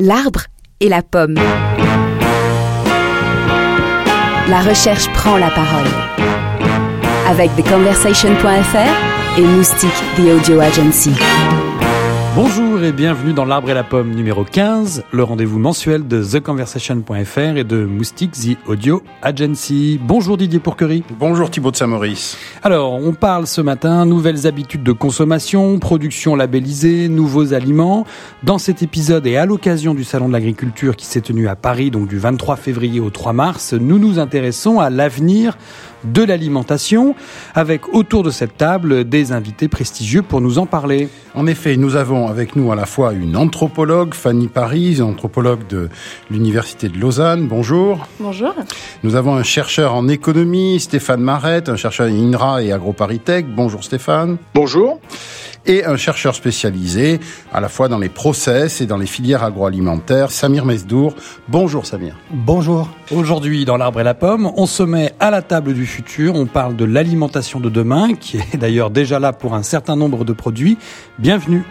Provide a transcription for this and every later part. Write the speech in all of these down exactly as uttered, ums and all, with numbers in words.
l'arbre et la pomme. La recherche prend la parole. Avec The Conversation point F R et Moustique, The Audio Agency. Bonjour et bienvenue dans l'Arbre et la Pomme numéro quinze, le rendez-vous mensuel de The Conversation point F R et de Moustique The Audio Agency. Bonjour Didier Pourquerie. Bonjour Thibaut de Saint-Maurice. Alors, on parle ce matin nouvelles habitudes de consommation, production labellisée, nouveaux aliments. Dans cet épisode et à l'occasion du Salon de l'Agriculture qui s'est tenu à Paris, donc du vingt-trois février au trois mars, nous nous intéressons à l'avenir de l'alimentation avec autour de cette table des invités prestigieux pour nous en parler. En effet, nous avons avec nous à la fois une anthropologue, Fanny Paris, anthropologue de l'Université de Lausanne. Bonjour. Bonjour. Nous avons un chercheur en économie, Stéphane Marette, un chercheur à I N R A et AgroParisTech. Bonjour Stéphane. Bonjour. Et un chercheur spécialisé à la fois dans les process et dans les filières agroalimentaires, Samir Mesdour. Bonjour Samir. Bonjour. Aujourd'hui, dans l'Arbre et la Pomme, on se met à la table du futur. On parle de l'alimentation de demain, qui est d'ailleurs déjà là pour un certain nombre de produits. Bienvenue.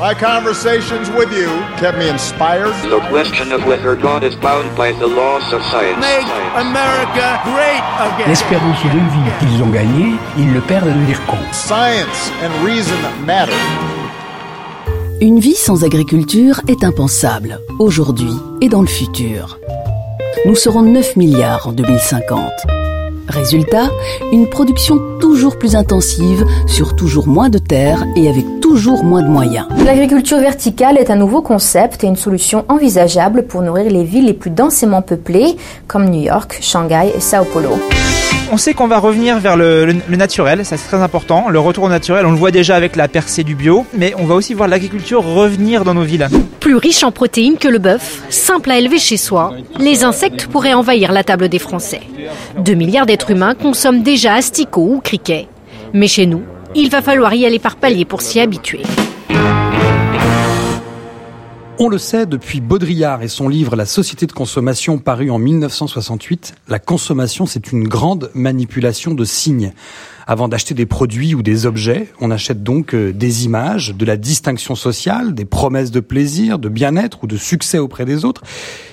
My conversations with you kept me inspired. The question of whether God is bound by the laws of science. Make America great again. L'espérance de vie qu'ils ont gagnée, ils le perdent à devenir cons. Science and reason matter. Une vie sans agriculture est impensable, aujourd'hui et dans le futur. Nous serons neuf milliards en deux mille cinquante. Résultat, une production toujours plus intensive, sur toujours moins de terre et avec toujours moins de moyens. L'agriculture verticale est un nouveau concept et une solution envisageable pour nourrir les villes les plus densément peuplées, comme New York, Shanghai et Sao Paulo. On sait qu'on va revenir vers le, le, le naturel, ça c'est très important. Le retour au naturel, on le voit déjà avec la percée du bio, mais on va aussi voir l'agriculture revenir dans nos villes. Plus riche en protéines que le bœuf, simple à élever chez soi, les insectes pourraient envahir la table des Français. deux milliards d'êtres humains consomment déjà asticots ou criquets. Mais chez nous, il va falloir y aller par paliers pour s'y habituer. On le sait depuis Baudrillard et son livre La Société de Consommation paru en dix-neuf cent soixante-huit, la consommation c'est une grande manipulation de signes. Avant d'acheter des produits ou des objets, on achète donc des images, de la distinction sociale, des promesses de plaisir, de bien-être ou de succès auprès des autres.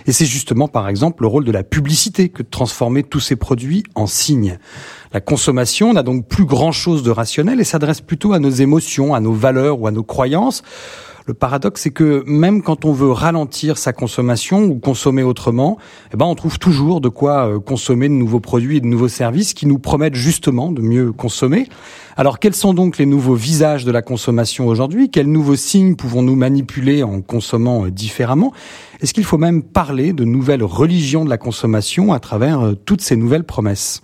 Et c'est justement par exemple le rôle de la publicité que de transformer tous ces produits en signes. La consommation n'a donc plus grand-chose de rationnel et s'adresse plutôt à nos émotions, à nos valeurs ou à nos croyances. Le paradoxe, c'est que même quand on veut ralentir sa consommation ou consommer autrement, eh ben on trouve toujours de quoi consommer de nouveaux produits et de nouveaux services qui nous promettent justement de mieux consommer. Alors, quels sont donc les nouveaux visages de la consommation aujourd'hui ? Quels nouveaux signes pouvons-nous manipuler en consommant différemment ? Est-ce qu'il faut même parler de nouvelles religions de la consommation à travers toutes ces nouvelles promesses ?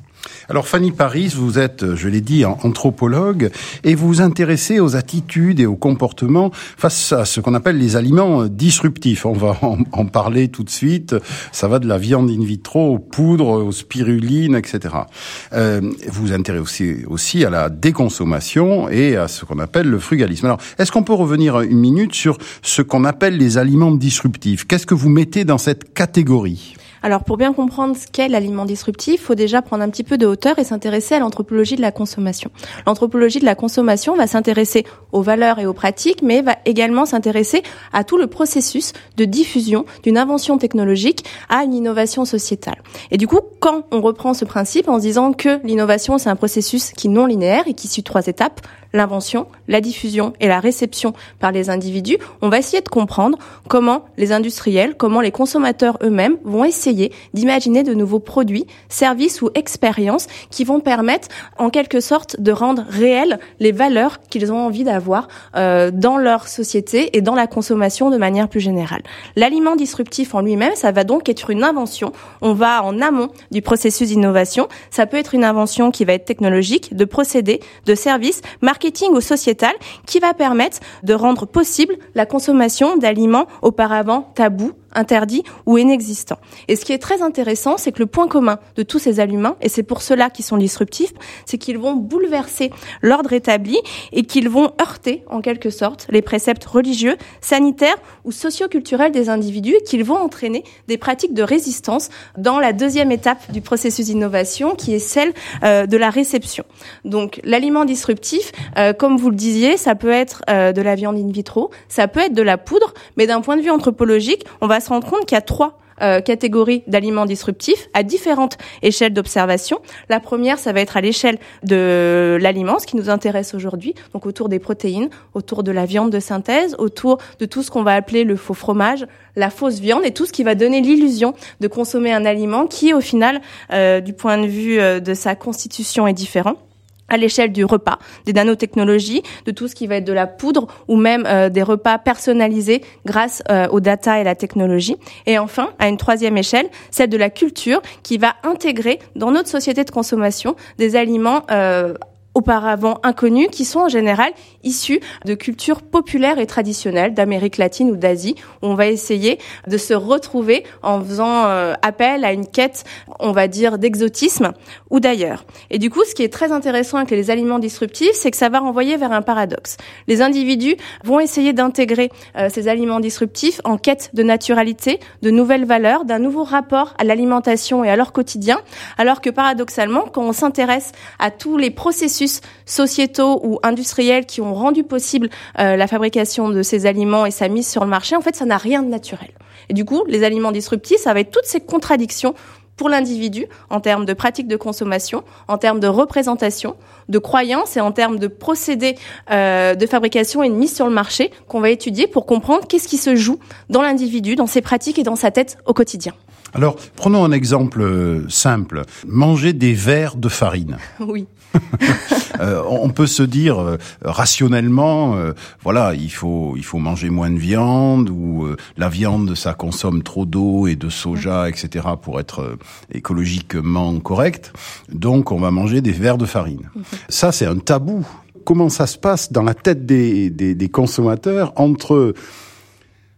Alors Fanny Paris, vous êtes, je l'ai dit, anthropologue et vous vous intéressez aux attitudes et aux comportements face à ce qu'on appelle les aliments disruptifs. On va en, en parler tout de suite. Ça va de la viande in vitro aux poudres, aux spirulines, et cetera. Euh, vous vous intéressez aussi, aussi à la déconsommation et à ce qu'on appelle le frugalisme. Alors, est-ce qu'on peut revenir une minute sur ce qu'on appelle les aliments disruptifs ? Qu'est-ce que vous mettez dans cette catégorie ? Alors, pour bien comprendre ce qu'est l'aliment disruptif, il faut déjà prendre un petit peu de hauteur et s'intéresser à l'anthropologie de la consommation. L'anthropologie de la consommation va s'intéresser aux valeurs et aux pratiques, mais va également s'intéresser à tout le processus de diffusion d'une invention technologique à une innovation sociétale. Et du coup, quand on reprend ce principe en se disant que l'innovation, c'est un processus qui est non linéaire et qui suit trois étapes, l'invention, la diffusion et la réception par les individus, on va essayer de comprendre comment les industriels, comment les consommateurs eux-mêmes vont essayer d'imaginer de nouveaux produits, services ou expériences qui vont permettre en quelque sorte de rendre réelles les valeurs qu'ils ont envie d'avoir euh, dans leur société et dans la consommation de manière plus générale. L'aliment disruptif en lui-même, ça va donc être une invention. On va en amont du processus d'innovation. Ça peut être une invention qui va être technologique, de procédés, de services, marketing ou sociétal, qui va permettre de rendre possible la consommation d'aliments auparavant tabous, interdits ou inexistants. Et ce qui est très intéressant, c'est que le point commun de tous ces aliments, et c'est pour cela qu'ils sont disruptifs, c'est qu'ils vont bouleverser l'ordre établi et qu'ils vont heurter, en quelque sorte, les préceptes religieux, sanitaires ou socioculturels des individus et qu'ils vont entraîner des pratiques de résistance dans la deuxième étape du processus d'innovation, qui est celle euh, de la réception. Donc, l'aliment disruptif, euh, comme vous le disiez, ça peut être euh, de la viande in vitro, ça peut être de la poudre, mais d'un point de vue anthropologique, on va se rendre compte qu'il y a trois Euh, catégories d'aliments disruptifs à différentes échelles d'observation. La première, ça va être à l'échelle de l'aliment, ce qui nous intéresse aujourd'hui, donc autour des protéines, autour de la viande de synthèse, autour de tout ce qu'on va appeler le faux fromage, la fausse viande et tout ce qui va donner l'illusion de consommer un aliment qui, au final, euh, du point de vue euh, de sa constitution, est différent. À l'échelle du repas, des nanotechnologies, de tout ce qui va être de la poudre ou même euh, des repas personnalisés grâce euh, aux data et la technologie. Et enfin, à une troisième échelle, celle de la culture qui va intégrer dans notre société de consommation des aliments euh, auparavant inconnus qui sont en général issus de cultures populaires et traditionnelles d'Amérique latine ou d'Asie. On va essayer de se retrouver en faisant euh, appel à une quête, on va dire, d'exotisme ou d'ailleurs. Et du coup, ce qui est très intéressant avec les aliments disruptifs, c'est que ça va renvoyer vers un paradoxe. Les individus vont essayer d'intégrer euh, ces aliments disruptifs en quête de naturalité, de nouvelles valeurs, d'un nouveau rapport à l'alimentation et à leur quotidien, alors que paradoxalement, quand on s'intéresse à tous les processus sociétaux ou industriels qui ont rendu possible euh, la fabrication de ces aliments et sa mise sur le marché, en fait, ça n'a rien de naturel. Et du coup, les aliments disruptifs, ça va être toutes ces contradictions pour l'individu en termes de pratiques de consommation, en termes de représentation, de croyances et en termes de procédés euh, de fabrication et de mise sur le marché qu'on va étudier pour comprendre qu'est-ce qui se joue dans l'individu, dans ses pratiques et dans sa tête au quotidien. Alors, prenons un exemple simple. Manger des verres de farine. Oui. euh, on peut se dire euh, rationnellement, euh, voilà, il faut il faut manger moins de viande ou euh, la viande ça consomme trop d'eau et de soja, et cetera pour être euh, écologiquement correct. Donc on va manger des verres de farine. Mmh. Ça c'est un tabou. Comment ça se passe dans la tête des des, des consommateurs entre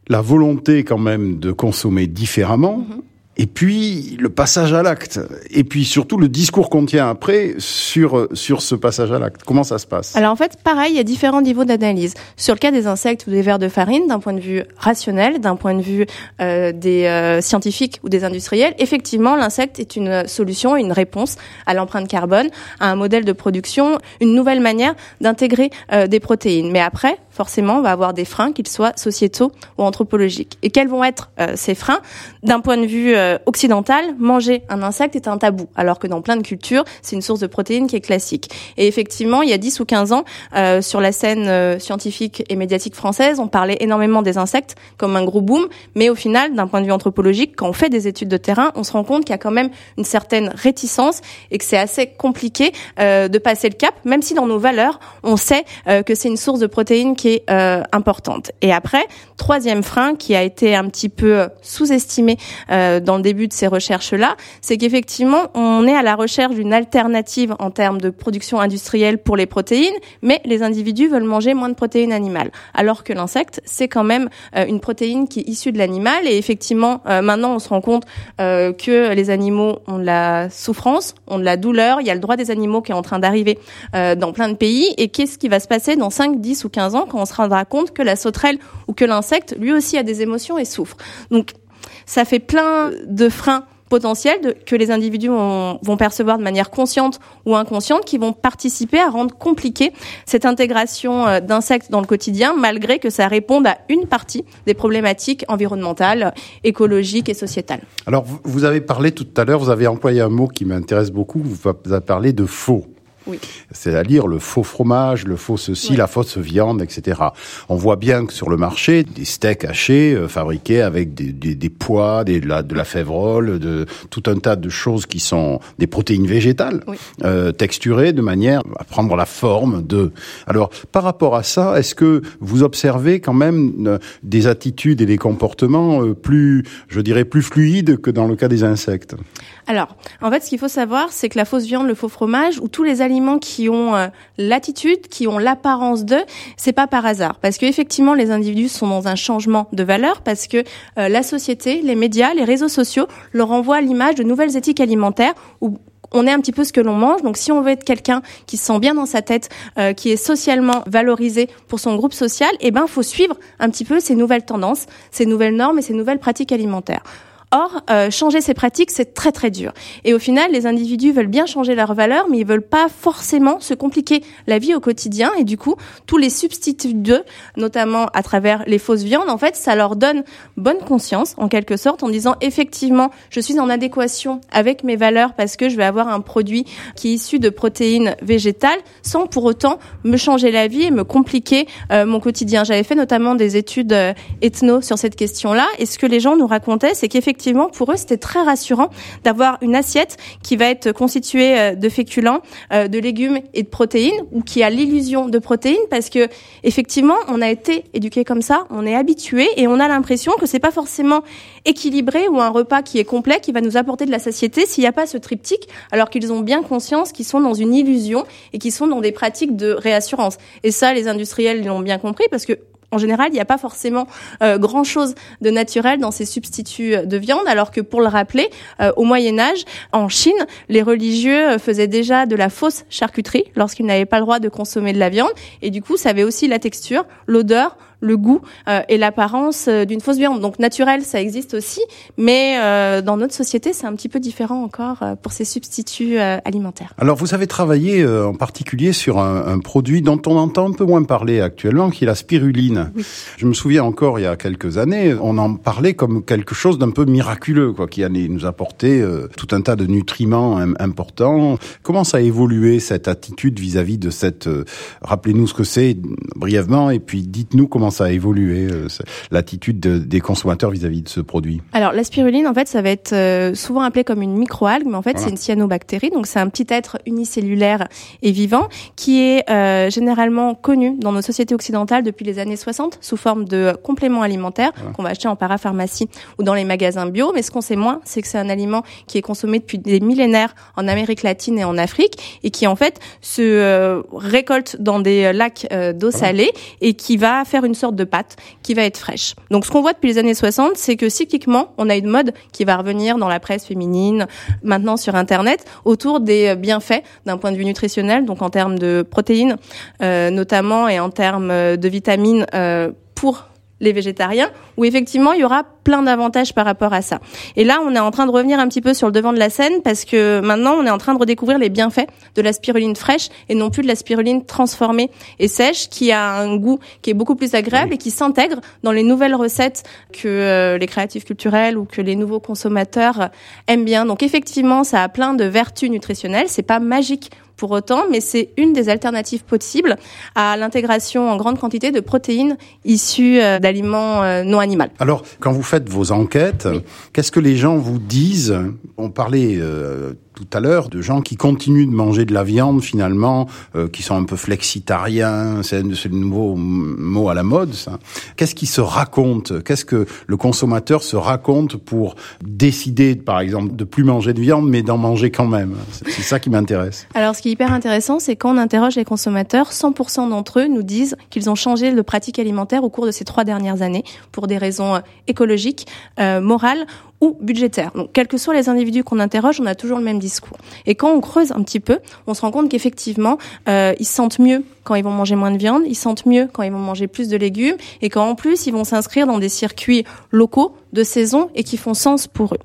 la volonté quand même de consommer différemment? Mmh. Et puis, le passage à l'acte. Et puis, surtout, le discours qu'on tient après sur sur ce passage à l'acte. Comment ça se passe ? Alors, en fait, pareil, il y a différents niveaux d'analyse. Sur le cas des insectes ou des vers de farine, d'un point de vue rationnel, d'un point de vue euh, des euh, scientifiques ou des industriels, effectivement, l'insecte est une solution, une réponse à l'empreinte carbone, à un modèle de production, une nouvelle manière d'intégrer euh, des protéines. Mais après, forcément, on va avoir des freins, qu'ils soient sociétaux ou anthropologiques. Et quels vont être euh, ces freins ? D'un point de vue euh, occidental, manger un insecte est un tabou, alors que dans plein de cultures, c'est une source de protéines qui est classique. Et effectivement, il y a dix ou quinze ans, euh, sur la scène euh, scientifique et médiatique française, on parlait énormément des insectes comme un gros boom, mais au final, d'un point de vue anthropologique, quand on fait des études de terrain, on se rend compte qu'il y a quand même une certaine réticence et que c'est assez compliqué euh, de passer le cap, même si dans nos valeurs, on sait euh, que c'est une source de protéines qui qui est euh, importante. Et après, troisième frein qui a été un petit peu sous-estimé euh, dans le début de ces recherches-là, c'est qu'effectivement, on est à la recherche d'une alternative en termes de production industrielle pour les protéines, mais les individus veulent manger moins de protéines animales. Alors que l'insecte, c'est quand même euh, une protéine qui est issue de l'animal. Et effectivement, euh, maintenant, on se rend compte euh, que les animaux ont de la souffrance, ont de la douleur. Il y a le droit des animaux qui est en train d'arriver euh, dans plein de pays. Et qu'est-ce qui va se passer dans cinq, dix ou quinze ans ? Quand on se rendra compte que la sauterelle ou que l'insecte, lui aussi, a des émotions et souffre. Donc, ça fait plein de freins potentiels de, que les individus vont, vont percevoir de manière consciente ou inconsciente, qui vont participer à rendre compliquée cette intégration d'insectes dans le quotidien, malgré que ça réponde à une partie des problématiques environnementales, écologiques et sociétales. Alors, vous avez parlé tout à l'heure, vous avez employé un mot qui m'intéresse beaucoup, vous avez parlé de faux. Oui. C'est-à-dire le faux fromage, le faux ceci, oui. La fausse viande, et cetera. On voit bien que sur le marché, des steaks hachés euh, fabriqués avec des, des, des pois, des, de, la, de la févrole, de tout un tas de choses qui sont des protéines végétales, oui. euh, texturées de manière à prendre la forme de... Alors, par rapport à ça, est-ce que vous observez quand même des attitudes et des comportements plus, je dirais, plus fluides que dans le cas des insectes ? Alors, en fait, ce qu'il faut savoir, c'est que la fausse viande, le faux fromage, ou tous les aliments qui ont euh, l'attitude, qui ont l'apparence d'eux, c'est pas par hasard. Parce que effectivement, les individus sont dans un changement de valeur, parce que euh, la société, les médias, les réseaux sociaux leur envoient l'image de nouvelles éthiques alimentaires où on est un petit peu ce que l'on mange. Donc, si on veut être quelqu'un qui se sent bien dans sa tête, euh, qui est socialement valorisé pour son groupe social, eh ben, faut suivre un petit peu ces nouvelles tendances, ces nouvelles normes et ces nouvelles pratiques alimentaires. Or, euh, changer ces pratiques, c'est très très dur. Et au final, les individus veulent bien changer leurs valeurs, mais ils veulent pas forcément se compliquer la vie au quotidien. Et du coup, tous les substituts d'eux, notamment à travers les fausses viandes, en fait, ça leur donne bonne conscience, en quelque sorte, en disant effectivement, je suis en adéquation avec mes valeurs parce que je vais avoir un produit qui est issu de protéines végétales, sans pour autant me changer la vie et me compliquer euh, mon quotidien. J'avais fait notamment des études euh, ethno sur cette question-là, et ce que les gens nous racontaient, c'est qu'effectivement, Effectivement, pour eux, c'était très rassurant d'avoir une assiette qui va être constituée de féculents, de légumes et de protéines, ou qui a l'illusion de protéines, parce que effectivement, on a été éduqué comme ça, on est habitué, et on a l'impression que c'est pas forcément équilibré ou un repas qui est complet qui va nous apporter de la satiété s'il n'y a pas ce triptyque, alors qu'ils ont bien conscience qu'ils sont dans une illusion et qu'ils sont dans des pratiques de réassurance. Et ça, les industriels l'ont bien compris, parce que en général, il n'y a pas forcément euh, grand-chose de naturel dans ces substituts de viande, alors que, pour le rappeler, euh, au Moyen-Âge, en Chine, les religieux faisaient déjà de la fausse charcuterie lorsqu'ils n'avaient pas le droit de consommer de la viande, et du coup, ça avait aussi la texture, l'odeur, le goût euh, et l'apparence d'une fausse viande. Donc, naturel, ça existe aussi, mais euh, dans notre société, c'est un petit peu différent encore euh, pour ces substituts euh, alimentaires. Alors, vous avez travaillé euh, en particulier sur un, un produit dont on entend un peu moins parler actuellement, qui est la spiruline. Oui. Je me souviens encore, il y a quelques années, on en parlait comme quelque chose d'un peu miraculeux, quoi, qui allait nous apporter euh, tout un tas de nutriments im- importants. Comment ça a évolué, cette attitude vis-à-vis de cette... Euh, rappelez-nous ce que c'est, brièvement, et puis dites-nous comment ça a évolué, euh, l'attitude de, des consommateurs vis-à-vis de ce produit. Alors, la spiruline, en fait, ça va être euh, souvent appelé comme une microalgue, mais en fait, voilà. C'est une cyanobactérie, donc c'est un petit être unicellulaire et vivant qui est euh, généralement connu dans nos sociétés occidentales depuis les années soixante sous forme de compléments alimentaires, voilà, qu'on va acheter en parapharmacie ou dans les magasins bio. Mais ce qu'on sait moins, c'est que c'est un aliment qui est consommé depuis des millénaires en Amérique latine et en Afrique, et qui, en fait, se euh, récolte dans des lacs euh, d'eau salée, voilà, et qui va faire une sorte de pâte qui va être fraîche. Donc, ce qu'on voit depuis les années soixante, c'est que cycliquement, on a une mode qui va revenir dans la presse féminine, maintenant sur Internet, autour des bienfaits d'un point de vue nutritionnel, donc en termes de protéines, euh, notamment, et en termes de vitamines euh, pour les végétariens, où effectivement, il y aura plein d'avantages par rapport à ça. Et là, on est en train de revenir un petit peu sur le devant de la scène, parce que maintenant, on est en train de redécouvrir les bienfaits de la spiruline fraîche et non plus de la spiruline transformée et sèche, qui a un goût qui est beaucoup plus agréable et qui s'intègre dans les nouvelles recettes que les créatifs culturels ou que les nouveaux consommateurs aiment bien. Donc effectivement, ça a plein de vertus nutritionnelles. C'est pas magique pour autant, mais c'est une des alternatives possibles à l'intégration en grande quantité de protéines issues d'aliments non animaux. Alors, quand vous faites vos enquêtes, oui, qu'est-ce que les gens vous disent? On parlait euh, tout à l'heure de gens qui continuent de manger de la viande, finalement, euh, qui sont un peu flexitariens, c'est, c'est le nouveau mot à la mode, ça. Qu'est-ce qu'ils se racontent? Qu'est-ce que le consommateur se raconte pour décider, par exemple, de plus manger de viande, mais d'en manger quand même? C'est, c'est ça qui m'intéresse. Alors, ce qui est hyper intéressant, c'est quand on interroge les consommateurs, cent pour cent d'entre eux nous disent qu'ils ont changé de pratique alimentaire au cours de ces trois dernières années pour des raisons écologiques, euh, morales ou budgétaire. Donc, quels que soient les individus qu'on interroge, on a toujours le même discours. Et quand on creuse un petit peu, on se rend compte qu'effectivement, euh, ils se sentent mieux quand ils vont manger moins de viande, ils se sentent mieux quand ils vont manger plus de légumes, et quand en plus, ils vont s'inscrire dans des circuits locaux, de saison, et qui font sens pour eux.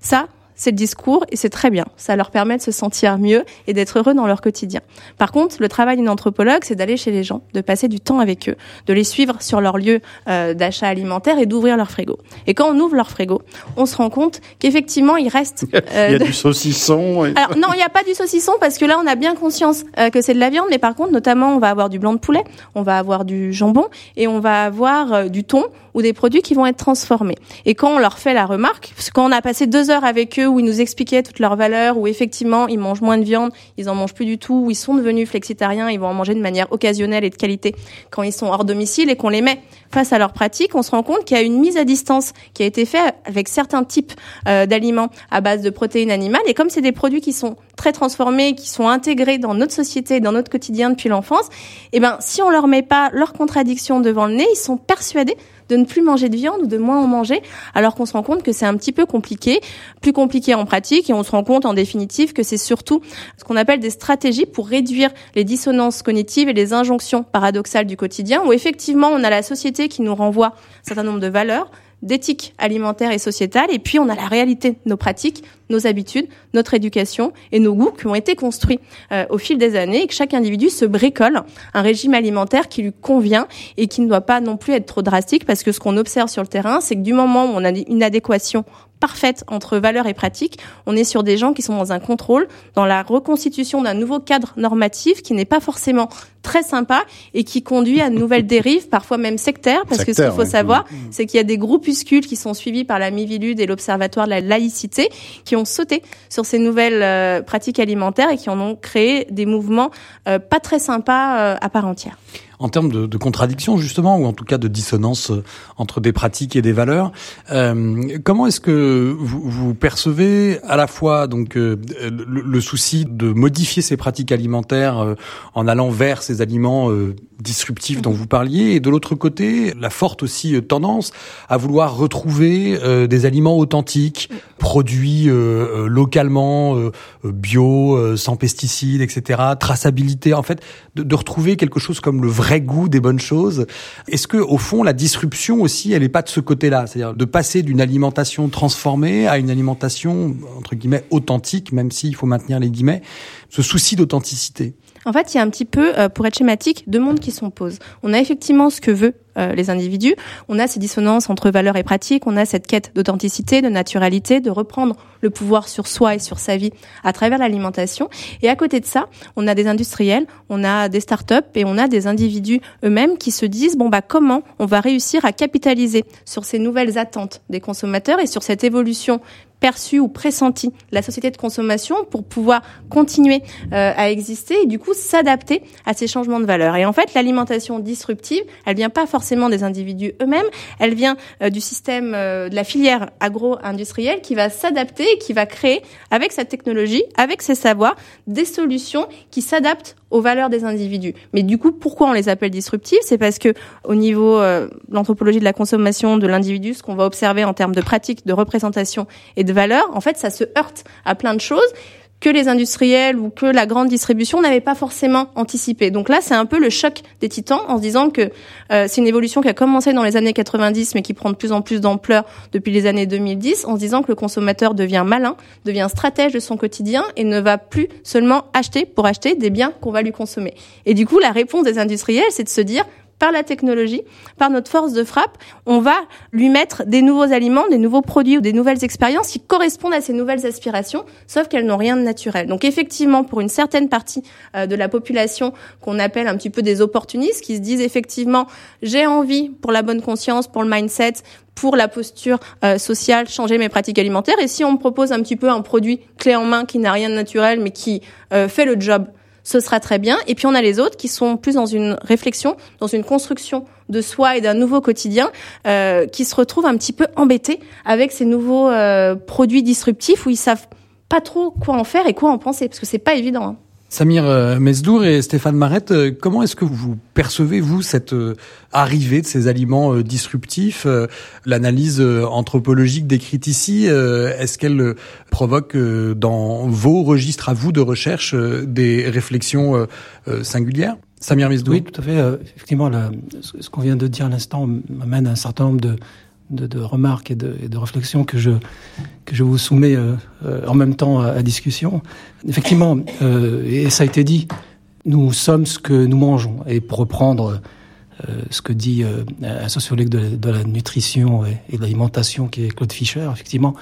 Ça, c'est le discours, et c'est très bien. Ça leur permet de se sentir mieux et d'être heureux dans leur quotidien. Par contre, le travail d'une anthropologue, c'est d'aller chez les gens, de passer du temps avec eux, de les suivre sur leur lieu euh, d'achat alimentaire et d'ouvrir leur frigo. Et quand on ouvre leur frigo, on se rend compte qu'effectivement, il reste... Euh, il y a de... du saucisson. Et... Alors non, il n'y a pas du saucisson, parce que là, on a bien conscience euh, que c'est de la viande, mais par contre, notamment, on va avoir du blanc de poulet, on va avoir du jambon, et on va avoir euh, du thon, ou des produits qui vont être transformés. Et quand on leur fait la remarque, parce que quand on a passé deux heures avec eux eux où ils nous expliquaient toutes leurs valeurs, où effectivement ils mangent moins de viande, ils en mangent plus du tout, où ils sont devenus flexitariens, ils vont en manger de manière occasionnelle et de qualité quand ils sont hors domicile et qu'on les met face à leur pratique, on se rend compte qu'il y a une mise à distance qui a été faite avec certains types euh, d'aliments à base de protéines animales. Et comme c'est des produits qui sont très transformés, qui sont intégrés dans notre société, dans notre quotidien depuis l'enfance, eh ben, si on leur met pas leurs contradictions devant le nez, ils sont persuadés de ne plus manger de viande ou de moins en manger, alors qu'on se rend compte que c'est un petit peu compliqué, plus compliqué en pratique, et on se rend compte en définitive que c'est surtout ce qu'on appelle des stratégies pour réduire les dissonances cognitives et les injonctions paradoxales du quotidien, où effectivement on a la société qui nous renvoie un certain nombre de valeurs, d'éthique alimentaire et sociétale, et puis on a la réalité, nos pratiques, nos habitudes, notre éducation et nos goûts qui ont été construits euh, au fil des années, et que chaque individu se bricole un régime alimentaire qui lui convient et qui ne doit pas non plus être trop drastique, parce que ce qu'on observe sur le terrain, c'est que du moment où on a une adéquation parfaite entre valeurs et pratiques, on est sur des gens qui sont dans un contrôle, dans la reconstitution d'un nouveau cadre normatif qui n'est pas forcément très sympa et qui conduit à de nouvelles dérives, parfois même sectaires, parce Secteur, que ce qu'il faut ouais. savoir, c'est qu'il y a des groupuscules qui sont suivis par la Mivilude et l'Observatoire de la laïcité qui ont sauté sur ces nouvelles euh, pratiques alimentaires et qui en ont créé des mouvements euh, pas très sympas euh, à part entière. En termes de, de contradiction, justement, ou en tout cas de dissonance entre des pratiques et des valeurs, euh, comment est-ce que vous, vous percevez à la fois donc euh, le, le souci de modifier ces pratiques alimentaires euh, en allant vers ces aliments euh, disruptifs dont vous parliez, et de l'autre côté, la forte aussi euh, tendance à vouloir retrouver euh, des aliments authentiques, produits euh, localement, euh, bio, euh, sans pesticides, et cetera, traçabilité, en fait, de, de retrouver quelque chose comme le vrai vrai goût des bonnes choses. Est-ce que, au fond, la disruption aussi, elle n'est pas de ce côté-là? C'est-à-dire de passer d'une alimentation transformée à une alimentation, entre guillemets, authentique, même s'il faut maintenir les guillemets, ce souci d'authenticité. En fait, il y a un petit peu, pour être schématique, deux mondes qui s'opposent. On a effectivement ce que veut Euh, les individus, on a ces dissonances entre valeurs et pratiques, on a cette quête d'authenticité, de naturalité, de reprendre le pouvoir sur soi et sur sa vie à travers l'alimentation. Et à côté de ça, on a des industriels, on a des startups et on a des individus eux-mêmes qui se disent bon bah comment on va réussir à capitaliser sur ces nouvelles attentes des consommateurs et sur cette évolution perçue ou pressentie de la société de consommation pour pouvoir continuer euh, à exister et du coup s'adapter à ces changements de valeurs. Et en fait, l'alimentation disruptive, elle vient pas forcément forcément des individus eux-mêmes, elle vient euh, du système euh, de la filière agro-industrielle qui va s'adapter et qui va créer, avec sa technologie, avec ses savoirs, des solutions qui s'adaptent aux valeurs des individus. Mais du coup, pourquoi on les appelle disruptifs? C'est parce que au niveau euh, de l'anthropologie de la consommation de l'individu, ce qu'on va observer en termes de pratiques, de représentation et de valeurs, en fait, ça se heurte à plein de choses que les industriels ou que la grande distribution n'avaient pas forcément anticipé. Donc là, c'est un peu le choc des titans en se disant que euh, c'est une évolution qui a commencé dans les années quatre-vingt-dix mais qui prend de plus en plus d'ampleur depuis les années deux mille dix en se disant que le consommateur devient malin, devient stratège de son quotidien et ne va plus seulement acheter pour acheter des biens qu'on va lui consommer. Et du coup, la réponse des industriels, c'est de se dire par la technologie, par notre force de frappe, on va lui mettre des nouveaux aliments, des nouveaux produits ou des nouvelles expériences qui correspondent à ses nouvelles aspirations, sauf qu'elles n'ont rien de naturel. Donc effectivement, pour une certaine partie de la population qu'on appelle un petit peu des opportunistes, qui se disent effectivement « j'ai envie, pour la bonne conscience, pour le mindset », pour la posture euh, sociale, changer mes pratiques alimentaires. Et si on me propose un petit peu un produit clé en main qui n'a rien de naturel mais qui euh, fait le job, ce sera très bien. Et puis on a les autres qui sont plus dans une réflexion, dans une construction de soi et d'un nouveau quotidien, euh, qui se retrouvent un petit peu embêtés avec ces nouveaux euh, produits disruptifs où ils savent pas trop quoi en faire et quoi en penser, parce que c'est pas évident. Hein. Samir Mesdour et Stéphane Marette, comment est-ce que vous percevez, vous, cette arrivée de ces aliments disruptifs? L'analyse anthropologique décrite ici, est-ce qu'elle provoque dans vos registres à vous de recherche des réflexions singulières? Samir Mesdour. Oui, tout à fait. Effectivement, la, ce qu'on vient de dire à l'instant m'amène à un certain nombre de, de, de remarques et de, et de réflexions que je, que je vous soumets en même temps à, à discussion. Effectivement, euh, et ça a été dit, nous sommes ce que nous mangeons. Et pour reprendre euh, ce que dit euh, un sociologue de, de la nutrition et, et de l'alimentation, qui est Claude Fischer, effectivement,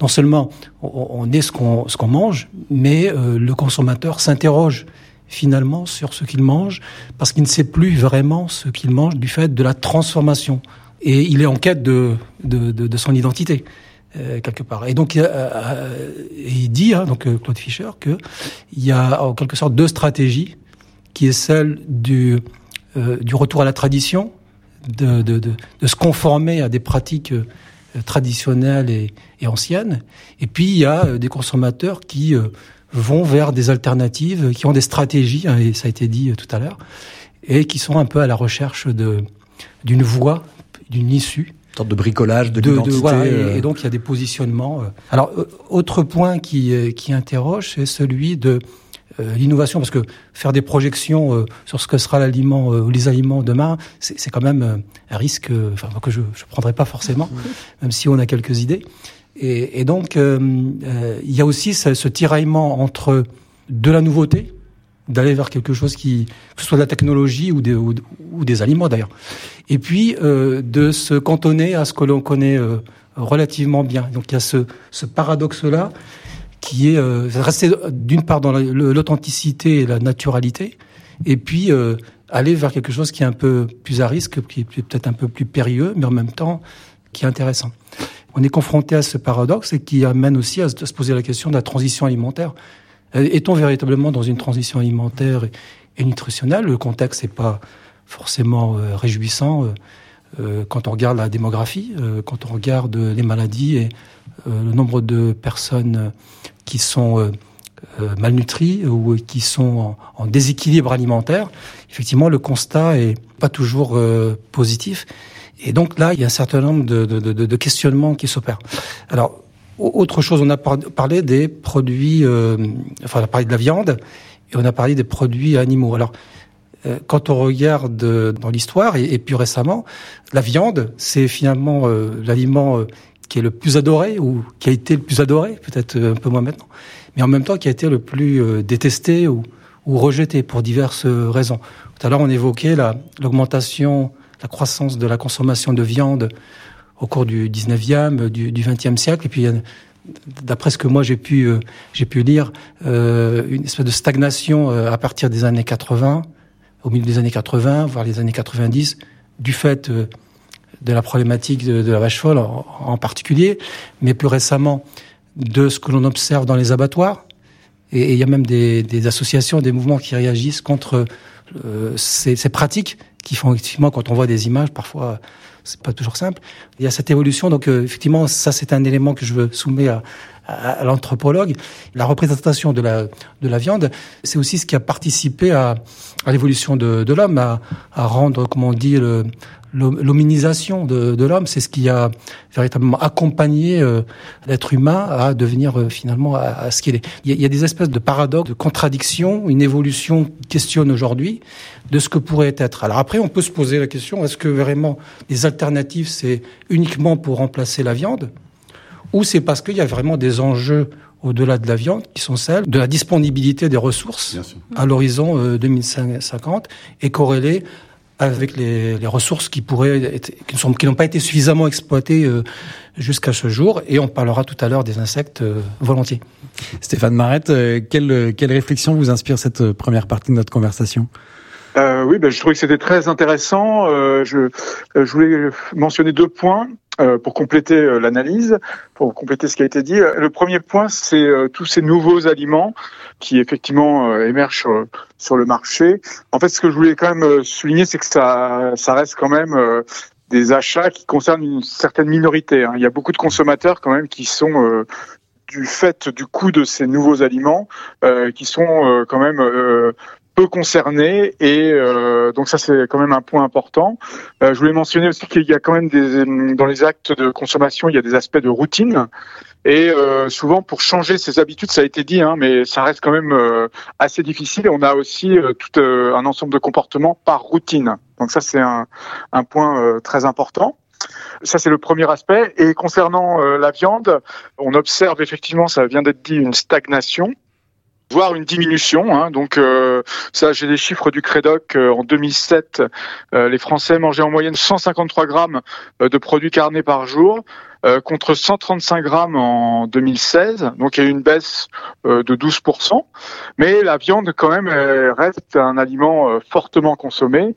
non seulement on, on est ce qu'on, ce qu'on mange, mais euh, le consommateur s'interroge finalement sur ce qu'il mange, parce qu'il ne sait plus vraiment ce qu'il mange du fait de la transformation. Et il est en quête de, de, de, de son identité. euh, quelque part. Et donc, euh, il dit, hein, donc Claude Fischer, qu'il y a en quelque sorte deux stratégies, qui est celle du, euh, du retour à la tradition, de, de, de, de se conformer à des pratiques euh, traditionnelles et, et anciennes. Et puis, il y a euh, des consommateurs qui euh, vont vers des alternatives, qui ont des stratégies, hein, et ça a été dit euh, tout à l'heure, et qui sont un peu à la recherche de, d'une voie, d'une issue. Une sorte de bricolage, de, de l'identité. De, voilà, euh... et, et donc, il y a des positionnements. Euh. Alors, euh, autre point qui, euh, qui interroge, c'est celui de Euh, l'innovation, parce que faire des projections euh, sur ce que sera l'aliment euh, ou les aliments demain, c'est, c'est quand même euh, un risque euh, enfin, que je ne prendrai pas forcément, même si on a quelques idées. Et, et donc, euh, euh, il y a aussi ce, ce tiraillement entre de la nouveauté, d'aller vers quelque chose qui, que ce soit de la technologie ou des, ou, ou des aliments d'ailleurs, et puis euh, de se cantonner à ce que l'on connaît euh, relativement bien. Donc, il y a ce, ce paradoxe-là, qui est euh, rester d'une part dans la, l'authenticité et la naturalité, et puis euh, aller vers quelque chose qui est un peu plus à risque, qui est peut-être un peu plus périlleux, mais en même temps qui est intéressant. On est confronté à ce paradoxe et qui amène aussi à se poser la question de la transition alimentaire. Est-on véritablement dans une transition alimentaire et nutritionnelle? Le contexte n'est pas forcément euh, réjouissant euh, quand on regarde la démographie, euh, quand on regarde les maladies et euh, le nombre de personnes qui sont euh, euh, malnutries ou qui sont en, en déséquilibre alimentaire. Effectivement, le constat est pas toujours euh, positif. Et donc là, il y a un certain nombre de, de, de, de questionnements qui s'opèrent. Alors, autre chose, on a par- parlé des produits, euh, enfin, on a parlé de la viande et on a parlé des produits animaux. Alors, euh, quand on regarde euh, dans l'histoire et, et plus récemment, la viande, c'est finalement euh, l'aliment euh, qui est le plus adoré, ou qui a été le plus adoré, peut-être un peu moins maintenant, mais en même temps qui a été le plus euh, détesté ou, ou rejeté pour diverses euh, raisons. Tout à l'heure, on évoquait la, l'augmentation, la croissance de la consommation de viande au cours du dix-neuvième, du, du vingtième siècle, et puis il y a, d'après ce que moi j'ai pu, euh, j'ai pu lire, euh, une espèce de stagnation euh, à partir des années quatre-vingts, au milieu des années quatre-vingts, voire les années quatre-vingt-dix, du fait euh, de la problématique de, de la vache folle en, en particulier, mais plus récemment de ce que l'on observe dans les abattoirs. Et il y a même des, des associations, des mouvements qui réagissent contre euh, ces, ces pratiques qui font effectivement, quand on voit des images, parfois c'est pas toujours simple. Il y a cette évolution, donc euh, effectivement, ça c'est un élément que je veux soumettre à, à, à l'anthropologue. La représentation de la, de la viande, c'est aussi ce qui a participé à, à l'évolution de, de l'homme, à, à rendre, comment on dit, le l'hominisation de, de l'homme, c'est ce qui a véritablement accompagné euh, l'être humain à devenir euh, finalement à, à ce qu'il est. Il y, a, il y a des espèces de paradoxes, de contradictions, une évolution qui questionne aujourd'hui de ce que pourrait être. Alors après, on peut se poser la question, est-ce que vraiment les alternatives, c'est uniquement pour remplacer la viande, ou c'est parce qu'il y a vraiment des enjeux au-delà de la viande, qui sont celles de la disponibilité des ressources à l'horizon euh, deux mille cinquante et corrélées avec les, les ressources qui pourraient être, qui, sont, qui n'ont pas été suffisamment exploitées euh, jusqu'à ce jour, et on parlera tout à l'heure des insectes euh, volontiers. Stéphane Marette, euh, quelle, quelle réflexion vous inspire cette première partie de notre conversation ? euh, Oui, ben, je trouvais que c'était très intéressant. Euh, je, je voulais mentionner deux points. Euh, pour compléter euh, l'analyse, pour compléter ce qui a été dit. Euh, le premier point, c'est euh, tous ces nouveaux aliments qui effectivement euh, émergent sur, sur le marché. En fait, ce que je voulais quand même euh, souligner, c'est que ça, ça reste quand même euh, des achats qui concernent une certaine minorité, hein. Il y a beaucoup de consommateurs quand même qui sont euh, du fait du coût de ces nouveaux aliments, euh, qui sont euh, quand même euh, peu concernés, et euh, donc ça c'est quand même un point important. Euh, je voulais mentionner aussi qu'il y a quand même des, dans les actes de consommation, il y a des aspects de routine, et euh, souvent pour changer ses habitudes, ça a été dit, hein, mais ça reste quand même euh, assez difficile. On a aussi euh, tout euh, un ensemble de comportements par routine, donc ça c'est un, un point euh, très important. Ça, c'est le premier aspect. Et concernant euh, la viande, on observe effectivement, ça vient d'être dit, une stagnation, voire une diminution, hein. Donc euh, ça, j'ai les chiffres du Crédoc. Euh, en deux mille sept, euh, les Français mangeaient en moyenne cent cinquante-trois grammes euh, de produits carnés par jour, euh, contre cent trente-cinq grammes en deux mille seize. Donc il y a eu une baisse euh, de douze pour cent. Mais la viande, quand même, elle reste un aliment euh, fortement consommé.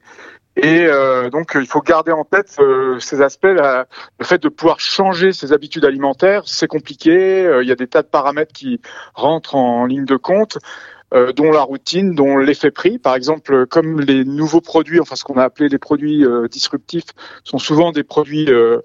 Et euh, donc, il faut garder en tête euh, ces aspects. Là. Le fait de pouvoir changer ses habitudes alimentaires, c'est compliqué. Euh, il y a des tas de paramètres qui rentrent en ligne de compte, euh, dont la routine, dont l'effet prix. Par exemple, comme les nouveaux produits, enfin ce qu'on a appelé les produits euh, disruptifs, sont souvent des produits euh,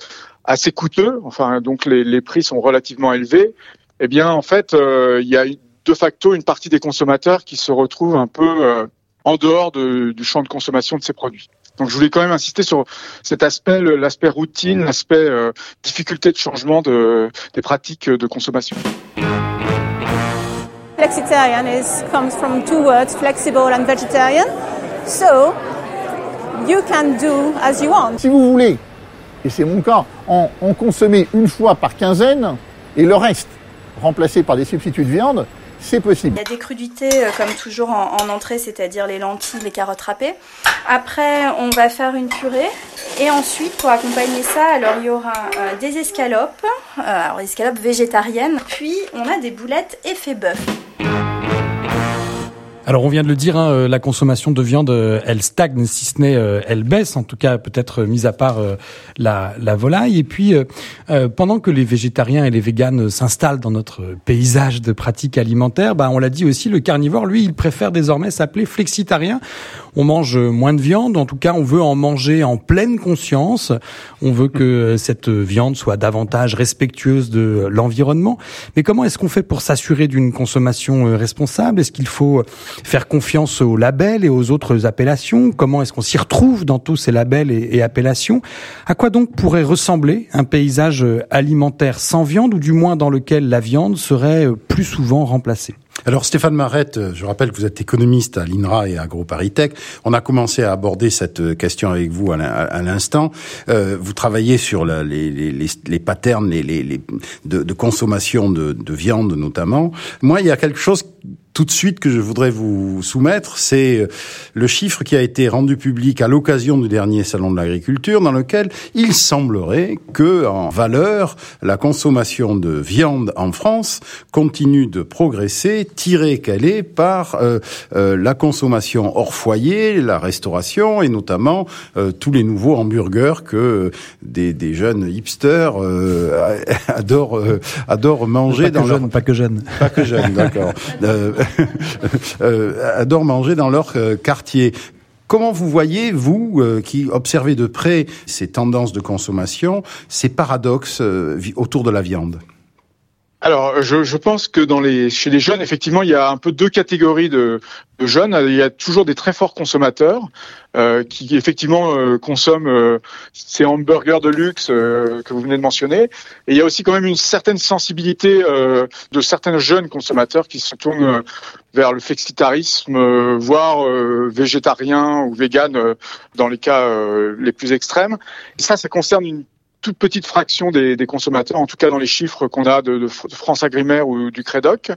assez coûteux. Enfin, donc les, les prix sont relativement élevés. Eh bien, en fait, euh, il y a de facto une partie des consommateurs qui se retrouvent un peu euh, en dehors de, du champ de consommation de ces produits. Donc je voulais quand même insister sur cet aspect, l'aspect routine, l'aspect euh, difficulté de changement de, des pratiques de consommation. Flexitarian is, comes from two words, flexible and vegetarian. So, you can do as you want. Si vous voulez, et c'est mon cas, en, en consommer une fois par quinzaine et le reste remplacé par des substituts de viande, c'est possible. Il y a des crudités, comme toujours en, en entrée, c'est-à-dire les lentilles, les carottes râpées. Après, on va faire une purée. Et ensuite, pour accompagner ça, alors il y aura euh, des escalopes, euh, alors des escalopes végétariennes. Puis, on a des boulettes effet bœuf. Alors on vient de le dire, hein, la consommation de viande, elle stagne, si ce n'est euh, elle baisse, en tout cas peut-être mis à part euh, la, la volaille. Et puis euh, pendant que les végétariens et les véganes s'installent dans notre paysage de pratiques alimentaires, bah, on l'a dit aussi, le carnivore, lui, il préfère désormais s'appeler flexitarien. On mange moins de viande, en tout cas on veut en manger en pleine conscience. On veut que cette viande soit davantage respectueuse de l'environnement. Mais comment est-ce qu'on fait pour s'assurer d'une consommation responsable ? Est-ce qu'il faut faire confiance aux labels et aux autres appellations? Comment est-ce qu'on s'y retrouve dans tous ces labels et, et appellations? À quoi donc pourrait ressembler un paysage alimentaire sans viande, ou du moins dans lequel la viande serait plus souvent remplacée? Alors Stéphane Marette, je rappelle que vous êtes économiste à l'I N R A et à AgroParisTech. On a commencé à aborder cette question avec vous à l'instant. Euh, vous travaillez sur la, les, les, les patterns les, les, les, de, de consommation de, de viande notamment. Moi, il y a quelque chose tout de suite que je voudrais vous soumettre, c'est le chiffre qui a été rendu public à l'occasion du dernier Salon de l'Agriculture, dans lequel il semblerait que, en valeur, la consommation de viande en France continue de progresser, tirée qu'elle est par euh, euh, la consommation hors foyer, la restauration, et notamment euh, tous les nouveaux hamburgers que euh, des, des jeunes hipsters euh, adorent, euh, adorent manger. Pas dans que leur... jeune, pas que jeune. Pas que jeune, d'accord. Euh, euh, adorent manger dans leur euh, quartier. Comment vous voyez, vous, euh, qui observez de près ces tendances de consommation, ces paradoxes euh, autour de la viande ? Alors, je, je pense que dans les, chez les jeunes, effectivement, il y a un peu deux catégories de, de jeunes. Il y a toujours des très forts consommateurs euh, qui, effectivement, euh, consomment euh, ces hamburgers de luxe euh, que vous venez de mentionner. Et il y a aussi quand même une certaine sensibilité euh, de certains jeunes consommateurs qui se tournent euh, vers le flexitarisme, euh, voire euh, végétarien ou vegan euh, dans les cas euh, les plus extrêmes. Et ça, ça concerne une toute petite fraction des, des consommateurs, en tout cas dans les chiffres qu'on a de, de France Agrimaire ou du Crédoc.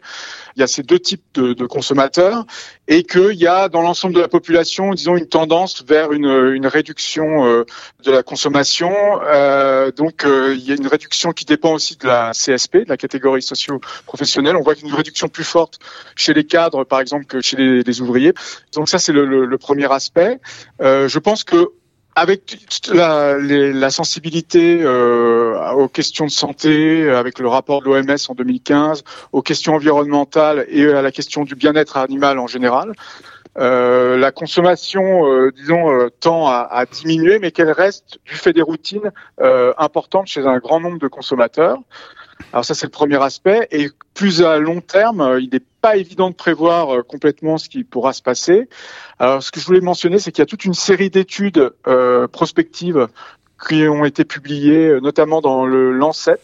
Il y a ces deux types de, de consommateurs, et qu'il y a dans l'ensemble de la population, disons, une tendance vers une, une réduction euh, de la consommation. Euh, donc, euh, il y a une réduction qui dépend aussi de la C S P, de la catégorie socio-professionnelle. On voit qu'il y a une réduction plus forte chez les cadres, par exemple, que chez les, les ouvriers. Donc ça, c'est le, le, le premier aspect. Euh, je pense que avec la, les, la sensibilité euh, aux questions de santé, avec le rapport de l'O M S en deux mille quinze, aux questions environnementales et à la question du bien-être animal en général, euh, la consommation, euh, disons, euh, tend à, à diminuer, mais qu'elle reste, du fait des routines, euh, importante chez un grand nombre de consommateurs. Alors ça, c'est le premier aspect. Et plus à long terme, il n'est pas évident de prévoir complètement ce qui pourra se passer. Alors ce que je voulais mentionner, c'est qu'il y a toute une série d'études euh, prospectives qui ont été publiées, notamment dans le Lancet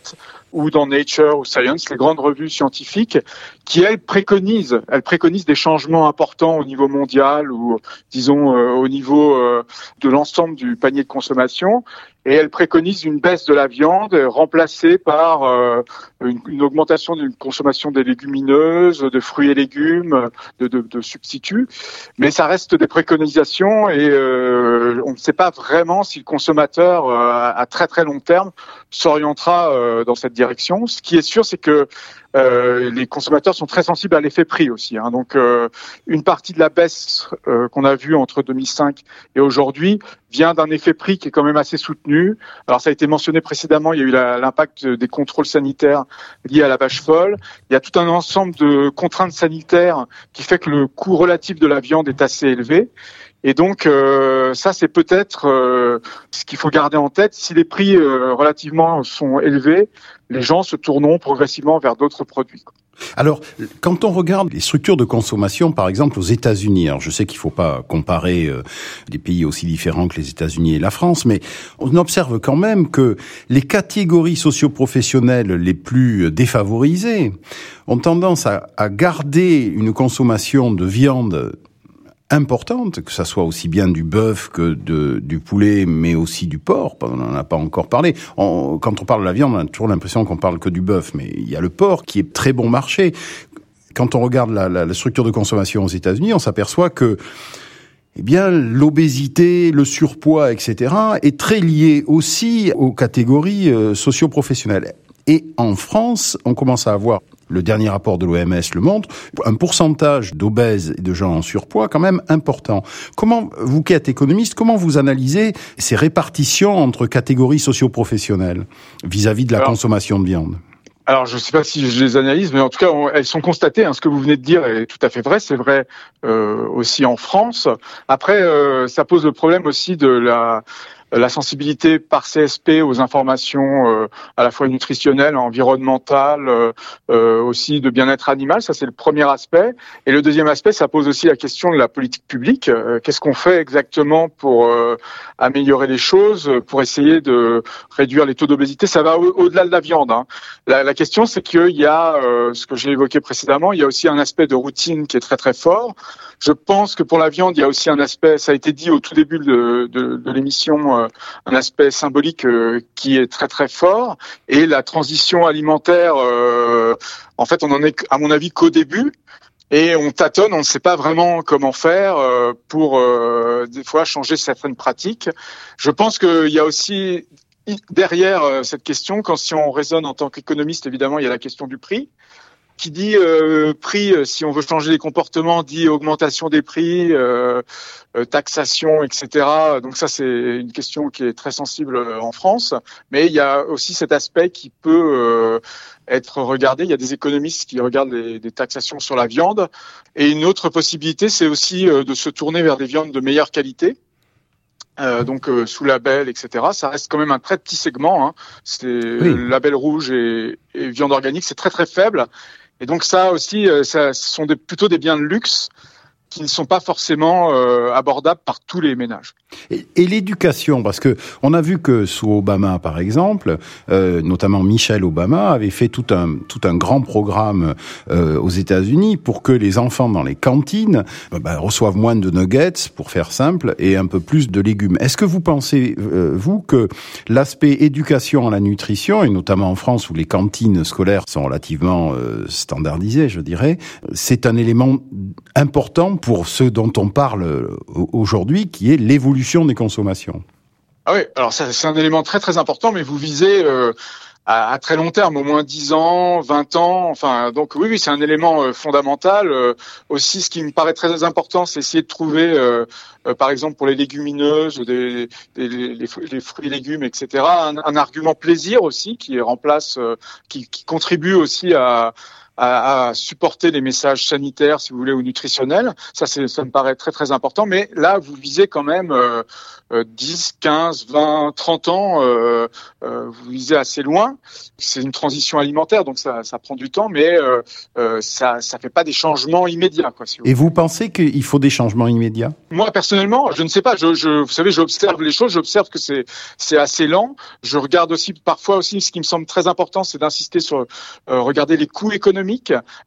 ou dans Nature ou Science, les grandes revues scientifiques, qui elles préconisent, elles préconisent des changements importants au niveau mondial ou disons euh, au niveau euh, de l'ensemble du panier de consommation, et elles préconisent une baisse de la viande remplacée par euh, une, une augmentation d'une consommation des légumineuses, de fruits et légumes, de, de, de substituts. Mais ça reste des préconisations, et euh, on ne sait pas vraiment si le consommateur euh, à très très long terme s'orientera euh, dans cette direction. direction. Ce qui est sûr, c'est que euh, les consommateurs sont très sensibles à l'effet prix aussi. Hein. Donc, euh, une partie de la baisse euh, qu'on a vue entre deux mille cinq et aujourd'hui vient d'un effet prix qui est quand même assez soutenu. Alors, ça a été mentionné précédemment, il y a eu la, l'impact des contrôles sanitaires liés à la vache folle. Il y a tout un ensemble de contraintes sanitaires qui fait que le coût relatif de la viande est assez élevé. Et donc, euh, ça, c'est peut-être euh, ce qu'il faut garder en tête. Si les prix euh, relativement sont élevés, les gens se tourneront progressivement vers d'autres produits. Alors, quand on regarde les structures de consommation, par exemple aux États-Unis, alors je sais qu'il ne faut pas comparer euh, des pays aussi différents que les États-Unis et la France, mais on observe quand même que les catégories socio-professionnelles les plus défavorisées ont tendance à, à garder une consommation de viande importante, que ça soit aussi bien du bœuf que de, du poulet, mais aussi du porc. On n'en a pas encore parlé. On, quand on parle de la viande, on a toujours l'impression qu'on parle que du bœuf, mais il y a le porc qui est très bon marché. Quand on regarde la, la, la structure de consommation aux États-Unis, on s'aperçoit que, eh bien, l'obésité, le surpoids, et cetera, est très lié aussi aux catégories euh, socio-professionnelles. Et en France, on commence à avoir, le dernier rapport de l'O M S le montre, un pourcentage d'obèses et de gens en surpoids quand même important. Comment, vous qui êtes économiste, comment vous analysez ces répartitions entre catégories socio-professionnelles vis-à-vis de la alors, consommation de viande ? Alors, je ne sais pas si je les analyse, mais en tout cas, on, elles sont constatées. Hein, ce que vous venez de dire est tout à fait vrai. C'est vrai euh, aussi en France. Après, euh, ça pose le problème aussi de la... la sensibilité par C S P aux informations euh, à la fois nutritionnelles, environnementales, euh, euh, aussi de bien-être animal, ça c'est le premier aspect. Et le deuxième aspect, ça pose aussi la question de la politique publique. Euh, qu'est-ce qu'on fait exactement pour euh, améliorer les choses, pour essayer de réduire les taux d'obésité ? Ça va au- au-delà de la viande. Hein. La, la question, c'est qu'il y a, euh, ce que j'ai évoqué précédemment, il y a aussi un aspect de routine qui est très très fort. Je pense que pour la viande, il y a aussi un aspect, ça a été dit au tout début de, de, de l'émission, euh, un aspect symbolique euh, qui est très très fort. Et la transition alimentaire, euh, en fait, on en est à mon avis qu'au début. Et on tâtonne, on ne sait pas vraiment comment faire euh, pour, euh, des fois, changer certaines pratiques. Je pense qu'il y a aussi, derrière euh, cette question, quand si on raisonne en tant qu'économiste, évidemment, il y a la question du prix. Qui dit euh, prix, si on veut changer les comportements, dit augmentation des prix, euh, taxation, et cetera. Donc ça, c'est une question qui est très sensible en France. Mais il y a aussi cet aspect qui peut euh, être regardé. Il y a des économistes qui regardent les, des taxations sur la viande. Et une autre possibilité, c'est aussi euh, de se tourner vers des viandes de meilleure qualité. Euh, donc euh, sous label, et cetera. Ça reste quand même un très petit segment. Hein. C'est oui. Label rouge et, et viande organique, c'est très très faible. Et donc ça aussi, ça, ce sont des, plutôt des biens de luxe qui ne sont pas forcément euh, abordables par tous les ménages. Et, et l'éducation, parce que on a vu que sous Obama, par exemple, euh, notamment Michelle Obama avait fait tout un tout un grand programme euh, aux États-Unis pour que les enfants dans les cantines bah, bah, reçoivent moins de nuggets, pour faire simple, et un peu plus de légumes. Est-ce que vous pensez euh, vous que l'aspect éducation à la nutrition, et notamment en France où les cantines scolaires sont relativement euh, standardisées, je dirais, c'est un élément important pour ce dont on parle aujourd'hui, qui est l'évolution des consommations? Ah oui, alors ça, c'est un élément très très important, mais vous visez euh, à, à très long terme, au moins dix ans, vingt ans, enfin, donc oui, oui, c'est un élément euh, fondamental. Euh, aussi, ce qui me paraît très important, c'est essayer de trouver, euh, euh, par exemple, pour les légumineuses, des, des, les, les fruits et légumes, et cetera, un, un argument plaisir aussi, qui remplace, euh, qui, qui contribue aussi à... À, à supporter les messages sanitaires, si vous voulez, ou nutritionnels. Ça, c'est, ça me paraît très, très important. Mais là, vous visez quand même euh, dix, quinze, vingt, trente ans. Euh, euh, vous visez assez loin. C'est une transition alimentaire, donc ça, ça prend du temps, mais euh, euh, ça ne fait pas des changements immédiats, quoi, si vous voulez. Et vous pensez qu'il faut des changements immédiats ? Moi, personnellement, je ne sais pas. Je, je, vous savez, j'observe les choses. J'observe que c'est, c'est assez lent. Je regarde aussi, parfois aussi, ce qui me semble très important, c'est d'insister sur euh, regarder les coûts économiques.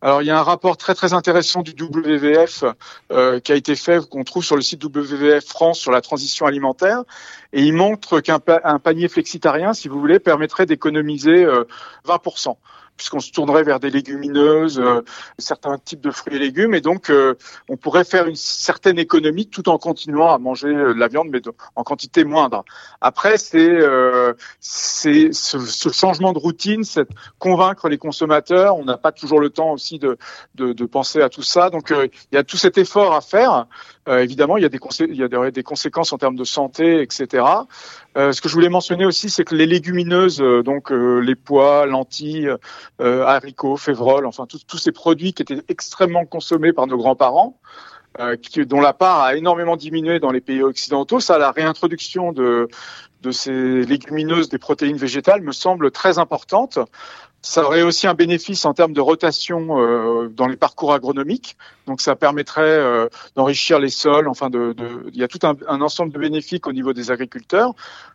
Alors, il y a un rapport très très intéressant du W W F euh, qui a été fait, qu'on trouve sur le site W W F France sur la transition alimentaire, et il montre qu'un pa- un panier flexitarien, si vous voulez, permettrait d'économiser euh, vingt pour cent. puisqu'on se tournerait vers des légumineuses, euh, certains types de fruits et légumes, et donc euh, on pourrait faire une certaine économie tout en continuant à manger de la viande, mais de, en quantité moindre. Après, c'est, euh, c'est ce, ce changement de routine, c'est convaincre les consommateurs. On n'a pas toujours le temps aussi de, de, de penser à tout ça, donc euh, il y a tout cet effort à faire. Euh, évidemment, il y a des consé- il y a des conséquences en termes de santé, et cetera. Euh, ce que je voulais mentionner aussi, c'est que les légumineuses, euh, donc euh, les pois, lentilles, euh, haricots, féveroles, enfin tous ces produits qui étaient extrêmement consommés par nos grands-parents, euh, qui, dont la part a énormément diminué dans les pays occidentaux, ça, la réintroduction de, de ces légumineuses, des protéines végétales, me semble très importante. Ça aurait aussi un bénéfice en termes de rotation euh, dans les parcours agronomiques. Donc, ça permettrait euh, d'enrichir les sols. Enfin, de, de, il y a tout un, un ensemble de bénéfices au niveau des agriculteurs.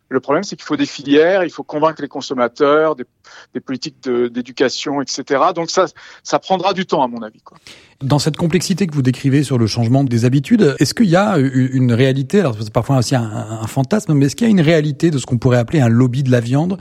Le problème, c'est qu'il faut des filières, il faut convaincre les consommateurs, des, des politiques de, d'éducation, et cetera. Donc, ça, ça prendra du temps, à mon avis, quoi. Dans cette complexité que vous décrivez sur le changement des habitudes, est-ce qu'il y a une réalité, alors c'est parfois aussi un, un fantasme, mais est-ce qu'il y a une réalité de ce qu'on pourrait appeler un lobby de la viande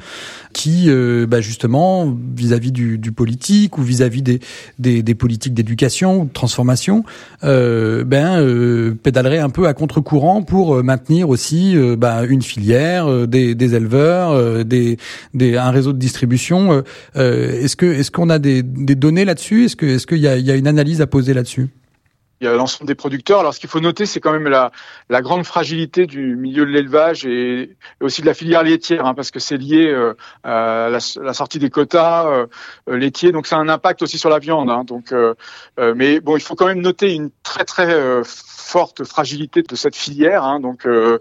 qui, euh, bah justement, vis-à-vis du, du politique ou vis-à-vis des, des, des politiques d'éducation ou de transformation, euh, ben, euh, pédalerait un peu à contre-courant pour maintenir aussi euh, bah, une filière, euh, des, des éleveurs, euh, des, des, un réseau de distribution. Euh, est-ce que, est-ce qu'on a des, des données là-dessus ? Est-ce que, est-ce qu'il y a, il y a une analyse à poser là-dessus? Il y a l'ensemble des producteurs. Alors, ce qu'il faut noter, c'est quand même la, la grande fragilité du milieu de l'élevage et, et aussi de la filière laitière, hein, parce que c'est lié euh, à la, la sortie des quotas euh, laitiers. Donc, ça a un impact aussi sur la viande. Hein, donc, euh, euh, mais bon, il faut quand même noter une très très euh, forte fragilité de cette filière. Hein, donc euh,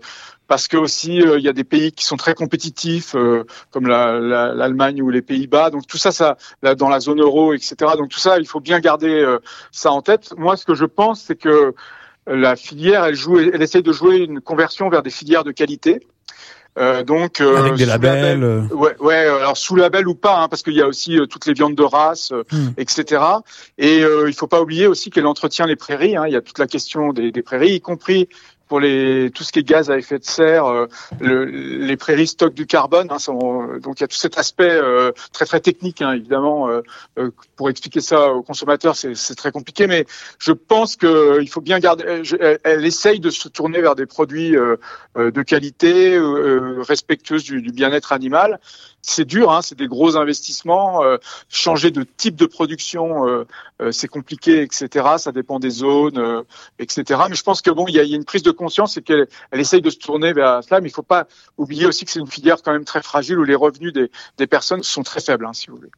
Parce que aussi, euh, il y a des pays qui sont très compétitifs, euh, comme la, la, l'Allemagne ou les Pays-Bas. Donc tout ça, ça là, dans la zone euro, et cetera. Donc tout ça, il faut bien garder euh, ça en tête. Moi, ce que je pense, c'est que la filière, elle joue, elle essaie de jouer une conversion vers des filières de qualité. Euh, donc euh, avec des labels, label, euh... ouais, ouais. Alors sous label ou pas, hein, parce qu'il y a aussi euh, toutes les viandes de race, euh, mmh. et cetera. Et euh, il faut pas oublier aussi qu'elle entretient les prairies. Hein, il y a toute la question des, des prairies, y compris pour les tout ce qui est gaz à effet de serre. Euh, le, les prairies stockent du carbone. Hein, sont, donc il y a tout cet aspect euh, très très technique, hein, évidemment. Euh, euh, pour expliquer ça aux consommateurs, c'est, c'est très compliqué. Mais je pense que il faut bien garder. Je, elle, elle essaye de se tourner vers des produits euh, de qualité. Euh, respectueuse du, du bien-être animal. C'est dur, hein, c'est des gros investissements. Euh, changer de type de production, euh, euh, c'est compliqué, et cetera. Ça dépend des zones, euh, et cetera. Mais je pense que bon, il y, y a une prise de conscience et qu'elle elle essaye de se tourner vers cela. Mais il ne faut pas oublier aussi que c'est une filière quand même très fragile où les revenus des, des personnes sont très faibles, hein, si vous voulez.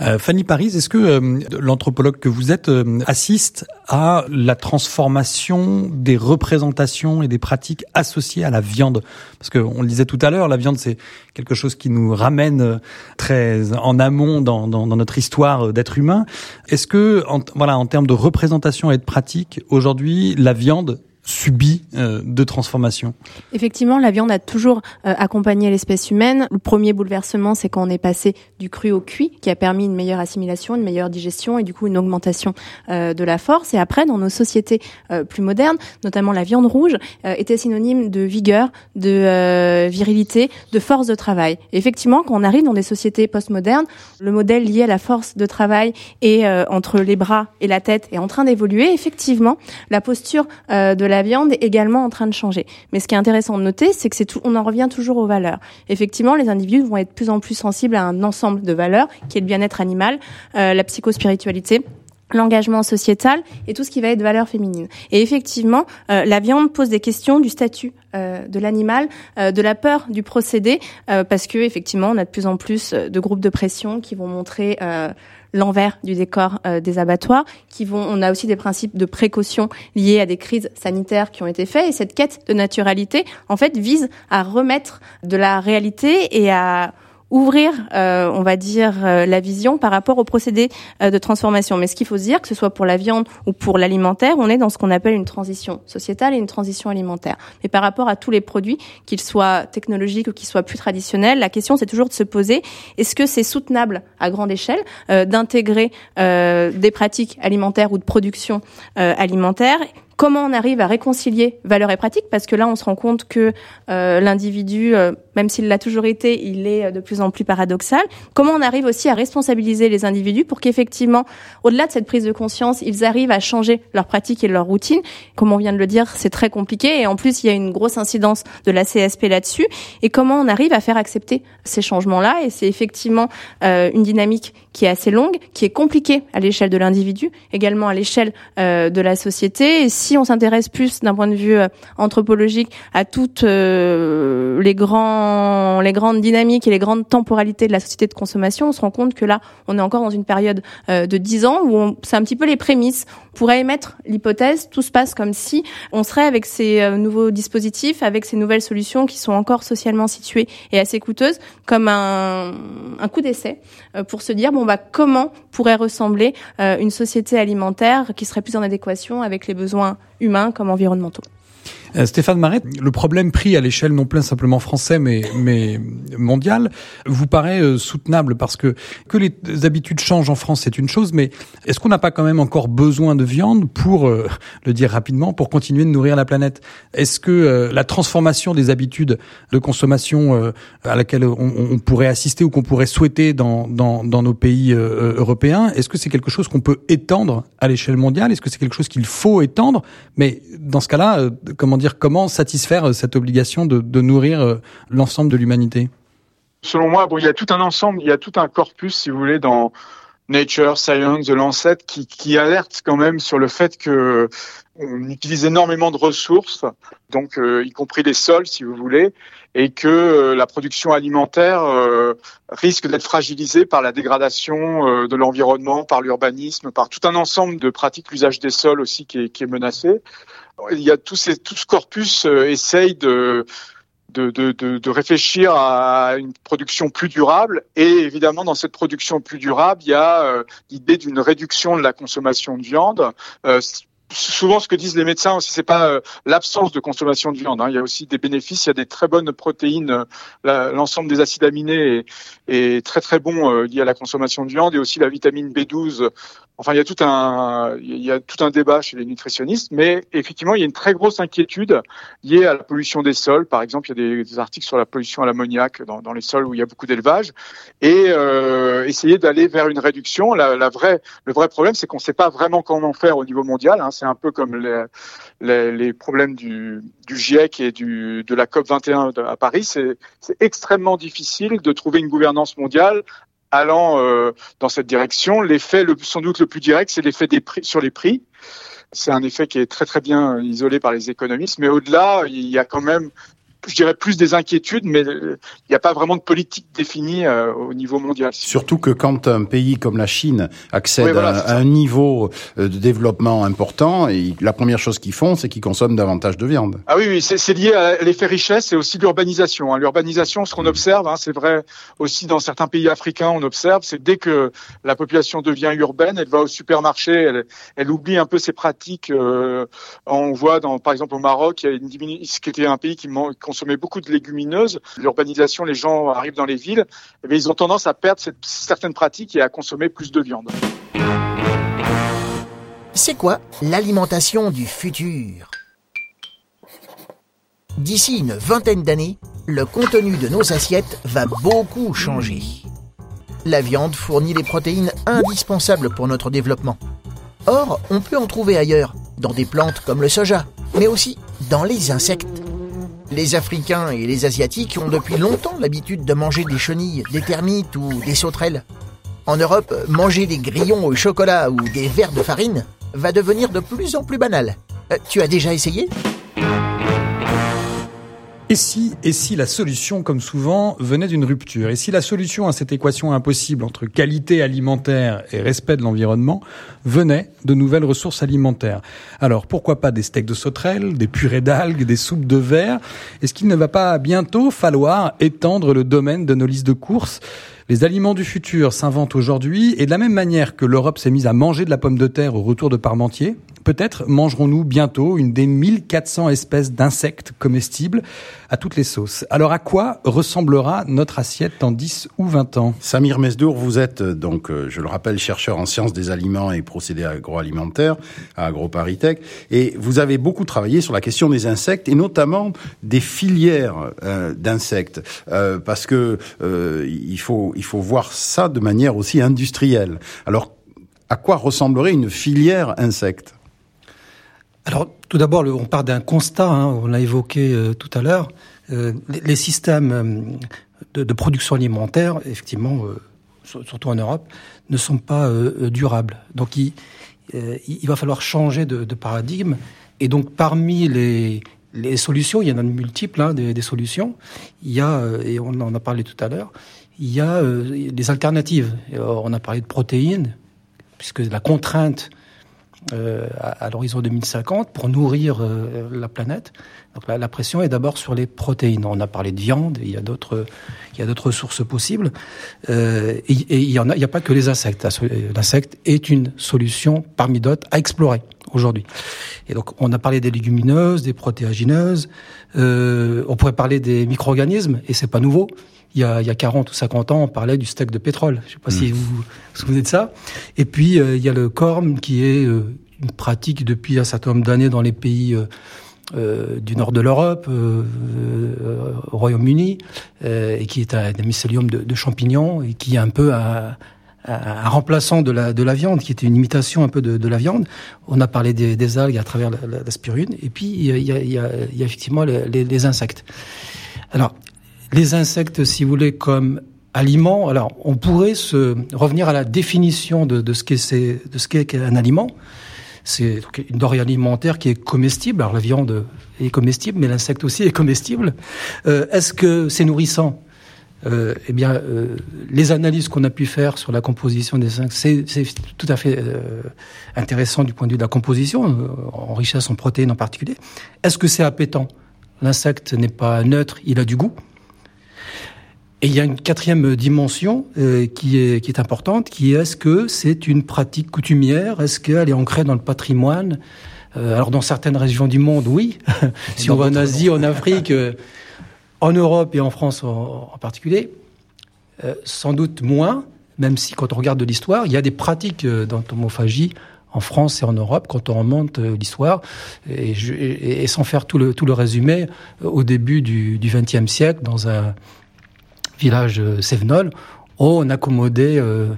Euh, Fanny Paris, est-ce que euh, l'anthropologue que vous êtes euh, assiste à la transformation des représentations et des pratiques associées à la viande ? Parce qu'on le disait tout à l'heure, la viande c'est quelque chose qui nous ramène très en amont dans, dans, dans notre histoire d'être humain. Est-ce que, en, voilà, en termes de représentation et de pratique, aujourd'hui, la viande subit euh, de transformation. Effectivement, la viande a toujours euh, accompagné l'espèce humaine. Le premier bouleversement, c'est quand on est passé du cru au cuit, qui a permis une meilleure assimilation, une meilleure digestion et du coup une augmentation euh, de la force. Et après, dans nos sociétés euh, plus modernes, notamment la viande rouge, euh, était synonyme de vigueur, de euh, virilité, de force de travail. Et effectivement, quand on arrive dans des sociétés postmodernes, le modèle lié à la force de travail et euh, entre les bras et la tête est en train d'évoluer. Effectivement, la posture euh, de la La viande est également en train de changer. Mais ce qui est intéressant de noter, c'est que c'est tout, on en revient toujours aux valeurs. Effectivement, les individus vont être de plus en plus sensibles à un ensemble de valeurs, qui est le bien-être animal, euh, la psychospiritualité, l'engagement sociétal et tout ce qui va être valeur féminine. Et effectivement, euh, la viande pose des questions du statut euh, de l'animal, euh, de la peur du procédé, euh, parce que effectivement, on a de plus en plus de groupes de pression qui vont montrer euh, l'envers du décor euh, des abattoirs, qui vont. On a aussi des principes de précaution liés à des crises sanitaires qui ont été faits. Et cette quête de naturalité, en fait, vise à remettre de la réalité et à ouvrir, euh, on va dire, euh, la vision par rapport au procédé euh, de transformation. Mais ce qu'il faut se dire, que ce soit pour la viande ou pour l'alimentaire, on est dans ce qu'on appelle une transition sociétale et une transition alimentaire. Mais par rapport à tous les produits, qu'ils soient technologiques ou qu'ils soient plus traditionnels, la question, c'est toujours de se poser, est-ce que c'est soutenable à grande échelle euh, d'intégrer euh, des pratiques alimentaires ou de production euh, alimentaire comment on arrive à réconcilier valeurs et pratiques, parce que là, on se rend compte que euh, l'individu, euh, même s'il l'a toujours été, il est de plus en plus paradoxal. Comment on arrive aussi à responsabiliser les individus pour qu'effectivement, au-delà de cette prise de conscience, ils arrivent à changer leurs pratiques et leurs routines. Comme on vient de le dire, c'est très compliqué. Et en plus, il y a une grosse incidence de la C S P là-dessus. Et comment on arrive à faire accepter ces changements-là. Et c'est effectivement euh, une dynamique qui est assez longue, qui est compliquée à l'échelle de l'individu, également à l'échelle euh, de la société. Et si on s'intéresse plus d'un point de vue anthropologique à toutes euh, les grands, les grandes dynamiques et les grandes temporalités de la société de consommation, on se rend compte que là, on est encore dans une période euh, de dix ans où on, c'est un petit peu les prémices. On pourrait émettre l'hypothèse, tout se passe comme si on serait avec ces euh, nouveaux dispositifs, avec ces nouvelles solutions qui sont encore socialement situées et assez coûteuses, comme un, un coup d'essai euh, pour se dire bon bah comment pourrait ressembler euh, une société alimentaire qui serait plus en adéquation avec les besoins humains comme environnementaux. Stéphane Marette, le problème pris à l'échelle non plein simplement français mais, mais mondiale vous paraît soutenable parce que que les habitudes changent en France, c'est une chose, mais est-ce qu'on n'a pas quand même encore besoin de viande pour, euh, le dire rapidement, pour continuer de nourrir la planète? Est-ce que euh, la transformation des habitudes de consommation euh, à laquelle on, on pourrait assister ou qu'on pourrait souhaiter dans, dans, dans nos pays euh, européens, est-ce que c'est quelque chose qu'on peut étendre à l'échelle mondiale? Est-ce que c'est quelque chose qu'il faut étendre? Mais dans ce cas-là, euh, comment dire Comment satisfaire cette obligation de, de nourrir l'ensemble de l'humanité? Selon moi, bon, il y a tout un ensemble, il y a tout un corpus, si vous voulez, dans Nature, Science, The Lancet, qui, qui alerte quand même sur le fait que on utilise énormément de ressources, donc euh, y compris les sols, si vous voulez, et que euh, la production alimentaire euh, risque d'être fragilisée par la dégradation euh, de l'environnement, par l'urbanisme, par tout un ensemble de pratiques, l'usage des sols aussi qui est, qui est menacé. Il y a tout, ces, tout ce corpus euh, essaye de, de, de, de, de réfléchir à une production plus durable. Et évidemment, dans cette production plus durable, il y a euh, l'idée d'une réduction de la consommation de viande. Euh, souvent, ce que disent les médecins aussi, c'est pas euh, l'absence de consommation de viande. Hein. Il y a aussi des bénéfices. Il y a des très bonnes protéines. Euh, la, l'ensemble des acides aminés est, est très très bon euh, lié à la consommation de viande et aussi la vitamine B douze. Enfin, il y a tout un, il y a tout un débat chez les nutritionnistes, mais effectivement, il y a une très grosse inquiétude liée à la pollution des sols. Par exemple, il y a des, des articles sur la pollution à l'ammoniac dans, dans les sols où il y a beaucoup d'élevage. Et euh, essayer d'aller vers une réduction. La, la vraie, le vrai problème, c'est qu'on ne sait pas vraiment comment faire au niveau mondial. Hein. C'est un peu comme les, les, les problèmes du, du GIEC et du, de la C O P vingt et un à Paris. C'est, c'est extrêmement difficile de trouver une gouvernance mondiale allant euh, dans cette direction. L'effet le, sans doute le plus direct, c'est l'effet des prix, sur les prix. C'est un effet qui est très très bien isolé par les économistes, mais au-delà, il y a quand même, je dirais, plus des inquiétudes, mais il n'y a pas vraiment de politique définie euh, au niveau mondial. Surtout que quand un pays comme la Chine accède oui, voilà, à, à un niveau de développement important, et la première chose qu'ils font, c'est qu'ils consomment davantage de viande. Ah oui, oui, c'est, c'est lié à l'effet richesse et aussi l'urbanisation. Hein. L'urbanisation, ce qu'on observe, hein, c'est vrai aussi dans certains pays africains, on observe, c'est dès que la population devient urbaine, elle va au supermarché, elle, elle oublie un peu ses pratiques. Euh, on voit, dans, par exemple, au Maroc, il y a une diminution, qui était un pays qui manque consommer beaucoup de légumineuses, l'urbanisation, les gens arrivent dans les villes, eh bien, ils ont tendance à perdre cette, certaines pratiques et à consommer plus de viande. C'est quoi l'alimentation du futur ? D'ici une vingtaine d'années, le contenu de nos assiettes va beaucoup changer. La viande fournit les protéines indispensables pour notre développement. Or, on peut en trouver ailleurs, dans des plantes comme le soja, mais aussi dans les insectes. Les Africains et les Asiatiques ont depuis longtemps l'habitude de manger des chenilles, des termites ou des sauterelles. En Europe, manger des grillons au chocolat ou des vers de farine va devenir de plus en plus banal. Euh, tu as déjà essayé ? Et si, et si la solution, comme souvent, venait d'une rupture ? Et si la solution à cette équation impossible entre qualité alimentaire et respect de l'environnement venait de nouvelles ressources alimentaires ? Alors, pourquoi pas des steaks de sauterelles, des purées d'algues, des soupes de verre ? Est-ce qu'il ne va pas bientôt falloir étendre le domaine de nos listes de courses ? Les aliments du futur s'inventent aujourd'hui, et de la même manière que l'Europe s'est mise à manger de la pomme de terre au retour de Parmentier, peut-être mangerons-nous bientôt une des mille quatre cents espèces d'insectes comestibles à toutes les sauces. Alors à quoi ressemblera notre assiette dans dix ou vingt ans ? Samir Mesdour, vous êtes donc, je le rappelle, chercheur en sciences des aliments et procédés agroalimentaires à AgroParisTech, et vous avez beaucoup travaillé sur la question des insectes et notamment des filières euh, d'insectes, euh, parce que euh, il faut il faut voir ça de manière aussi industrielle. Alors à quoi ressemblerait une filière insectes ? Alors, tout d'abord, le, on part d'un constat, hein, on l'a évoqué euh, tout à l'heure. Euh, les, les systèmes euh, de, de production alimentaire, effectivement, euh, surtout en Europe, ne sont pas euh, durables. Donc, il, euh, il va falloir changer de, de paradigme. Et donc, parmi les, les solutions, il y en a de multiples, hein, des, des solutions. Il y a, et on en a parlé tout à l'heure, il y a euh, des alternatives. Alors, on a parlé de protéines, puisque la contrainte Euh, à, à l'horizon deux mille cinquante pour nourrir euh, la planète. Donc la, la pression est d'abord sur les protéines. On a parlé de viande, il y a d'autres, il y a d'autres sources possibles. Euh, et, et il y en a, il n'y a pas que les insectes. L'insecte est une solution parmi d'autres à explorer aujourd'hui. Et donc on a parlé des légumineuses, des protéagineuses. Euh, on pourrait parler des micro-organismes, et c'est pas nouveau. Il y a, il y a quarante ou cinquante ans, on parlait du steak de pétrole. Je ne sais pas mmh. si vous vous souvenez de ça. Et puis, euh, il y a le corn qui est euh, une pratique depuis un certain nombre d'années dans les pays euh, euh, du nord de l'Europe, euh, euh, au Royaume-Uni, euh, et qui est un, un mycélium de, de champignons et qui est un peu un, un, un remplaçant de la, de la viande, qui était une imitation un peu de, de la viande. On a parlé des, des algues à travers la, la, la spirule. Et puis, il y a, il y a, il y a, il y a effectivement les, les, les insectes. Alors, les insectes, si vous voulez, comme aliments. Alors, on pourrait se revenir à la définition de, de ce qu'est, c'est, de ce qu'est un aliment. C'est une denrée alimentaire qui est comestible. Alors, la viande est comestible, mais l'insecte aussi est comestible. Euh, est-ce que c'est nourrissant ? Euh, eh bien, euh, les analyses qu'on a pu faire sur la composition des insectes, c'est, c'est tout à fait euh, intéressant du point de vue de la composition, en richesse en protéines en particulier. Est-ce que c'est appétant ? L'insecte n'est pas neutre, il a du goût. Et il y a une quatrième dimension euh, qui est qui est importante, qui est est-ce que c'est une pratique coutumière, est-ce qu'elle est ancrée dans le patrimoine euh, Alors dans certaines régions du monde, oui. Si on va en Asie, en Afrique, euh, en Europe et en France en, en particulier, euh, sans doute moins. Même si quand on regarde de l'histoire, il y a des pratiques euh, d'entomophagie en France et en Europe, quand on remonte l'histoire, et, je, et, et sans faire tout le tout le résumé, au début du XXe siècle, dans un village euh, Sévenol, on accommodait euh,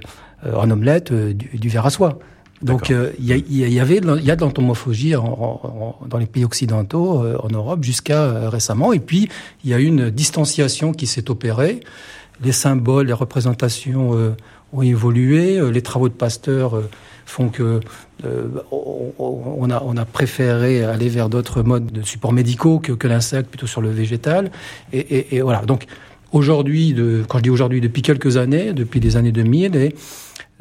euh, en omelette euh, du, du ver à soie. Donc il euh, y, y, y avait il y a de l'entomophagie en, en, en, dans les pays occidentaux, euh, en Europe jusqu'à euh, récemment. Et puis il y a une distanciation qui s'est opérée. Les symboles, les représentations euh, ont évolué. Les travaux de Pasteur euh, font que euh, on, a, on a préféré aller vers d'autres modes de supports médicaux que, que l'insecte, plutôt sur le végétal. Et, et, et voilà. Donc aujourd'hui, de, quand je dis aujourd'hui, depuis quelques années, depuis les années deux mille, et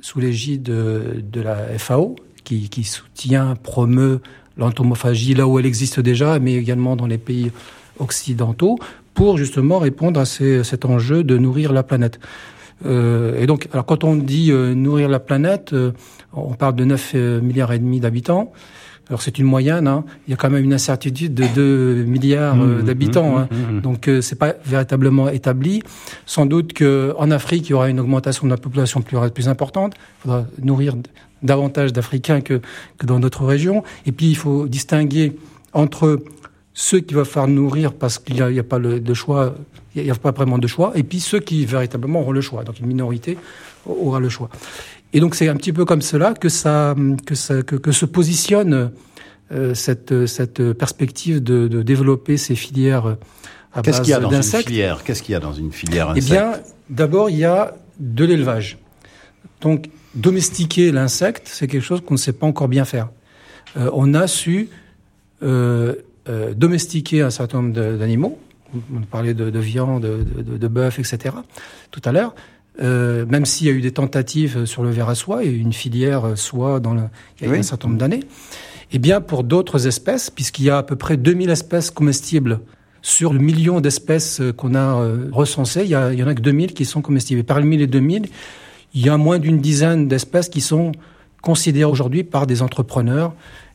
sous l'égide de, de la F A O, qui, qui soutient, promeut l'entomophagie là où elle existe déjà, mais également dans les pays occidentaux, pour justement répondre à, ces, à cet enjeu de nourrir la planète. Euh, et donc, alors quand on dit euh, nourrir la planète, euh, on parle de neuf milliards et demi d'habitants. Alors c'est une moyenne, hein. Il y a quand même une incertitude de deux milliards euh, d'habitants, hein. Donc euh, c'est pas véritablement établi. Sans doute que en Afrique il y aura une augmentation de la population plus, plus importante. Il faudra nourrir davantage d'Africains que, que dans d'autres régions. Et puis il faut distinguer entre ceux qui va falloir nourrir parce qu'il n'y a, a pas le, de choix, il n'y a pas vraiment de choix, et puis ceux qui véritablement auront le choix. Donc une minorité aura le choix. Et donc c'est un petit peu comme cela que ça que ça que, que se positionne euh, cette cette perspective de, de développer ces filières à Qu'est-ce base qu'il y a dans d'insectes. Une filière Qu'est-ce qu'il y a dans une filière insecte ? Eh bien, d'abord il y a de l'élevage. Donc domestiquer l'insecte, c'est quelque chose qu'on ne sait pas encore bien faire. Euh, on a su euh, euh, domestiquer un certain nombre de, d'animaux. On parlait de, de viande, de, de, de bœuf, et cetera. Tout à l'heure. Euh, même s'il y a eu des tentatives sur le ver à soie et une filière soie dans le, il y a oui. un certain nombre d'années, eh bien pour d'autres espèces, puisqu'il y a à peu près deux mille espèces comestibles Sur le million d'espèces qu'on a recensées, il y, a, il y en a que deux mille qui sont comestibles. Parmi les deux mille, il y a moins d'une dizaine d'espèces qui sont considérées aujourd'hui par des entrepreneurs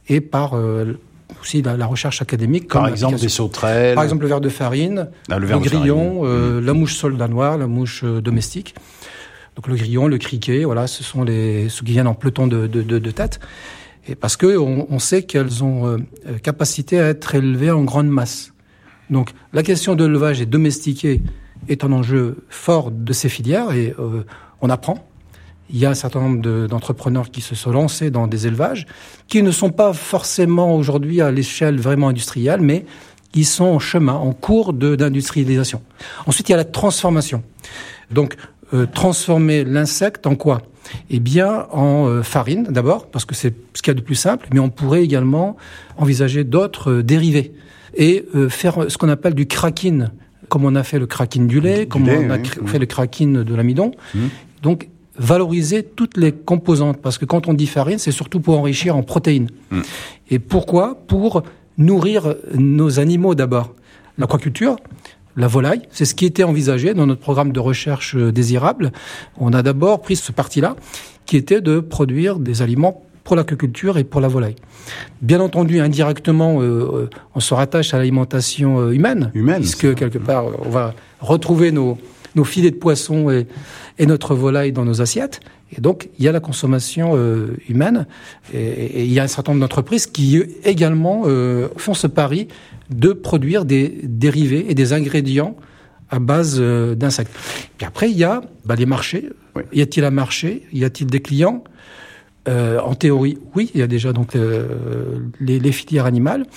et par euh, aussi la, la recherche académique. Comme par exemple des sauterelles. Par exemple le ver de farine, ah, le, le grillon, euh, mmh. la mouche soldat noire, la mouche domestique. Donc le grillon, le criquet, voilà, ce sont les ceux qui viennent en peloton de, de, de, de tête. Et parce que on, on sait qu'elles ont euh, capacité à être élevées en grande masse. Donc la question de l'élevage et domestiqué est un enjeu fort de ces filières et euh, on apprend. Il y a un certain nombre de, d'entrepreneurs qui se sont lancés dans des élevages qui ne sont pas forcément aujourd'hui à l'échelle vraiment industrielle, mais qui sont en chemin, en cours de, d'industrialisation. Ensuite, il y a la transformation. Donc euh, transformer l'insecte en quoi ? Eh bien, en euh, farine d'abord, parce que c'est ce qu'il y a de plus simple, mais on pourrait également envisager d'autres euh, dérivés. Et euh, faire ce qu'on appelle du cracking, comme on a fait le cracking du lait, du comme lait, on a oui, cr- oui. fait le cracking de l'amidon. Mmh. Donc, valoriser toutes les composantes, parce que quand on dit farine, c'est surtout pour enrichir en protéines. Mmh. Et pourquoi ? Pour nourrir nos animaux d'abord. L'aquaculture, la volaille, c'est ce qui était envisagé dans notre programme de recherche désirable. On a d'abord pris ce parti-là, qui était de produire des aliments pour l'aquaculture et pour la volaille. Bien entendu, indirectement, euh, on se rattache à l'alimentation humaine, humaine puisque ça. Quelque part, on va retrouver nos, nos filets de poisson et, et notre volaille dans nos assiettes. Et donc, il y a la consommation euh, humaine, et, et il y a un certain nombre d'entreprises qui également euh, font ce pari de produire des dérivés et des ingrédients à base euh, d'insectes. Puis après, il y a bah, les marchés. Oui. Y a-t-il un marché ? Y a-t-il des clients ? Euh, en théorie, oui, il y a déjà donc euh, les, les filières animales.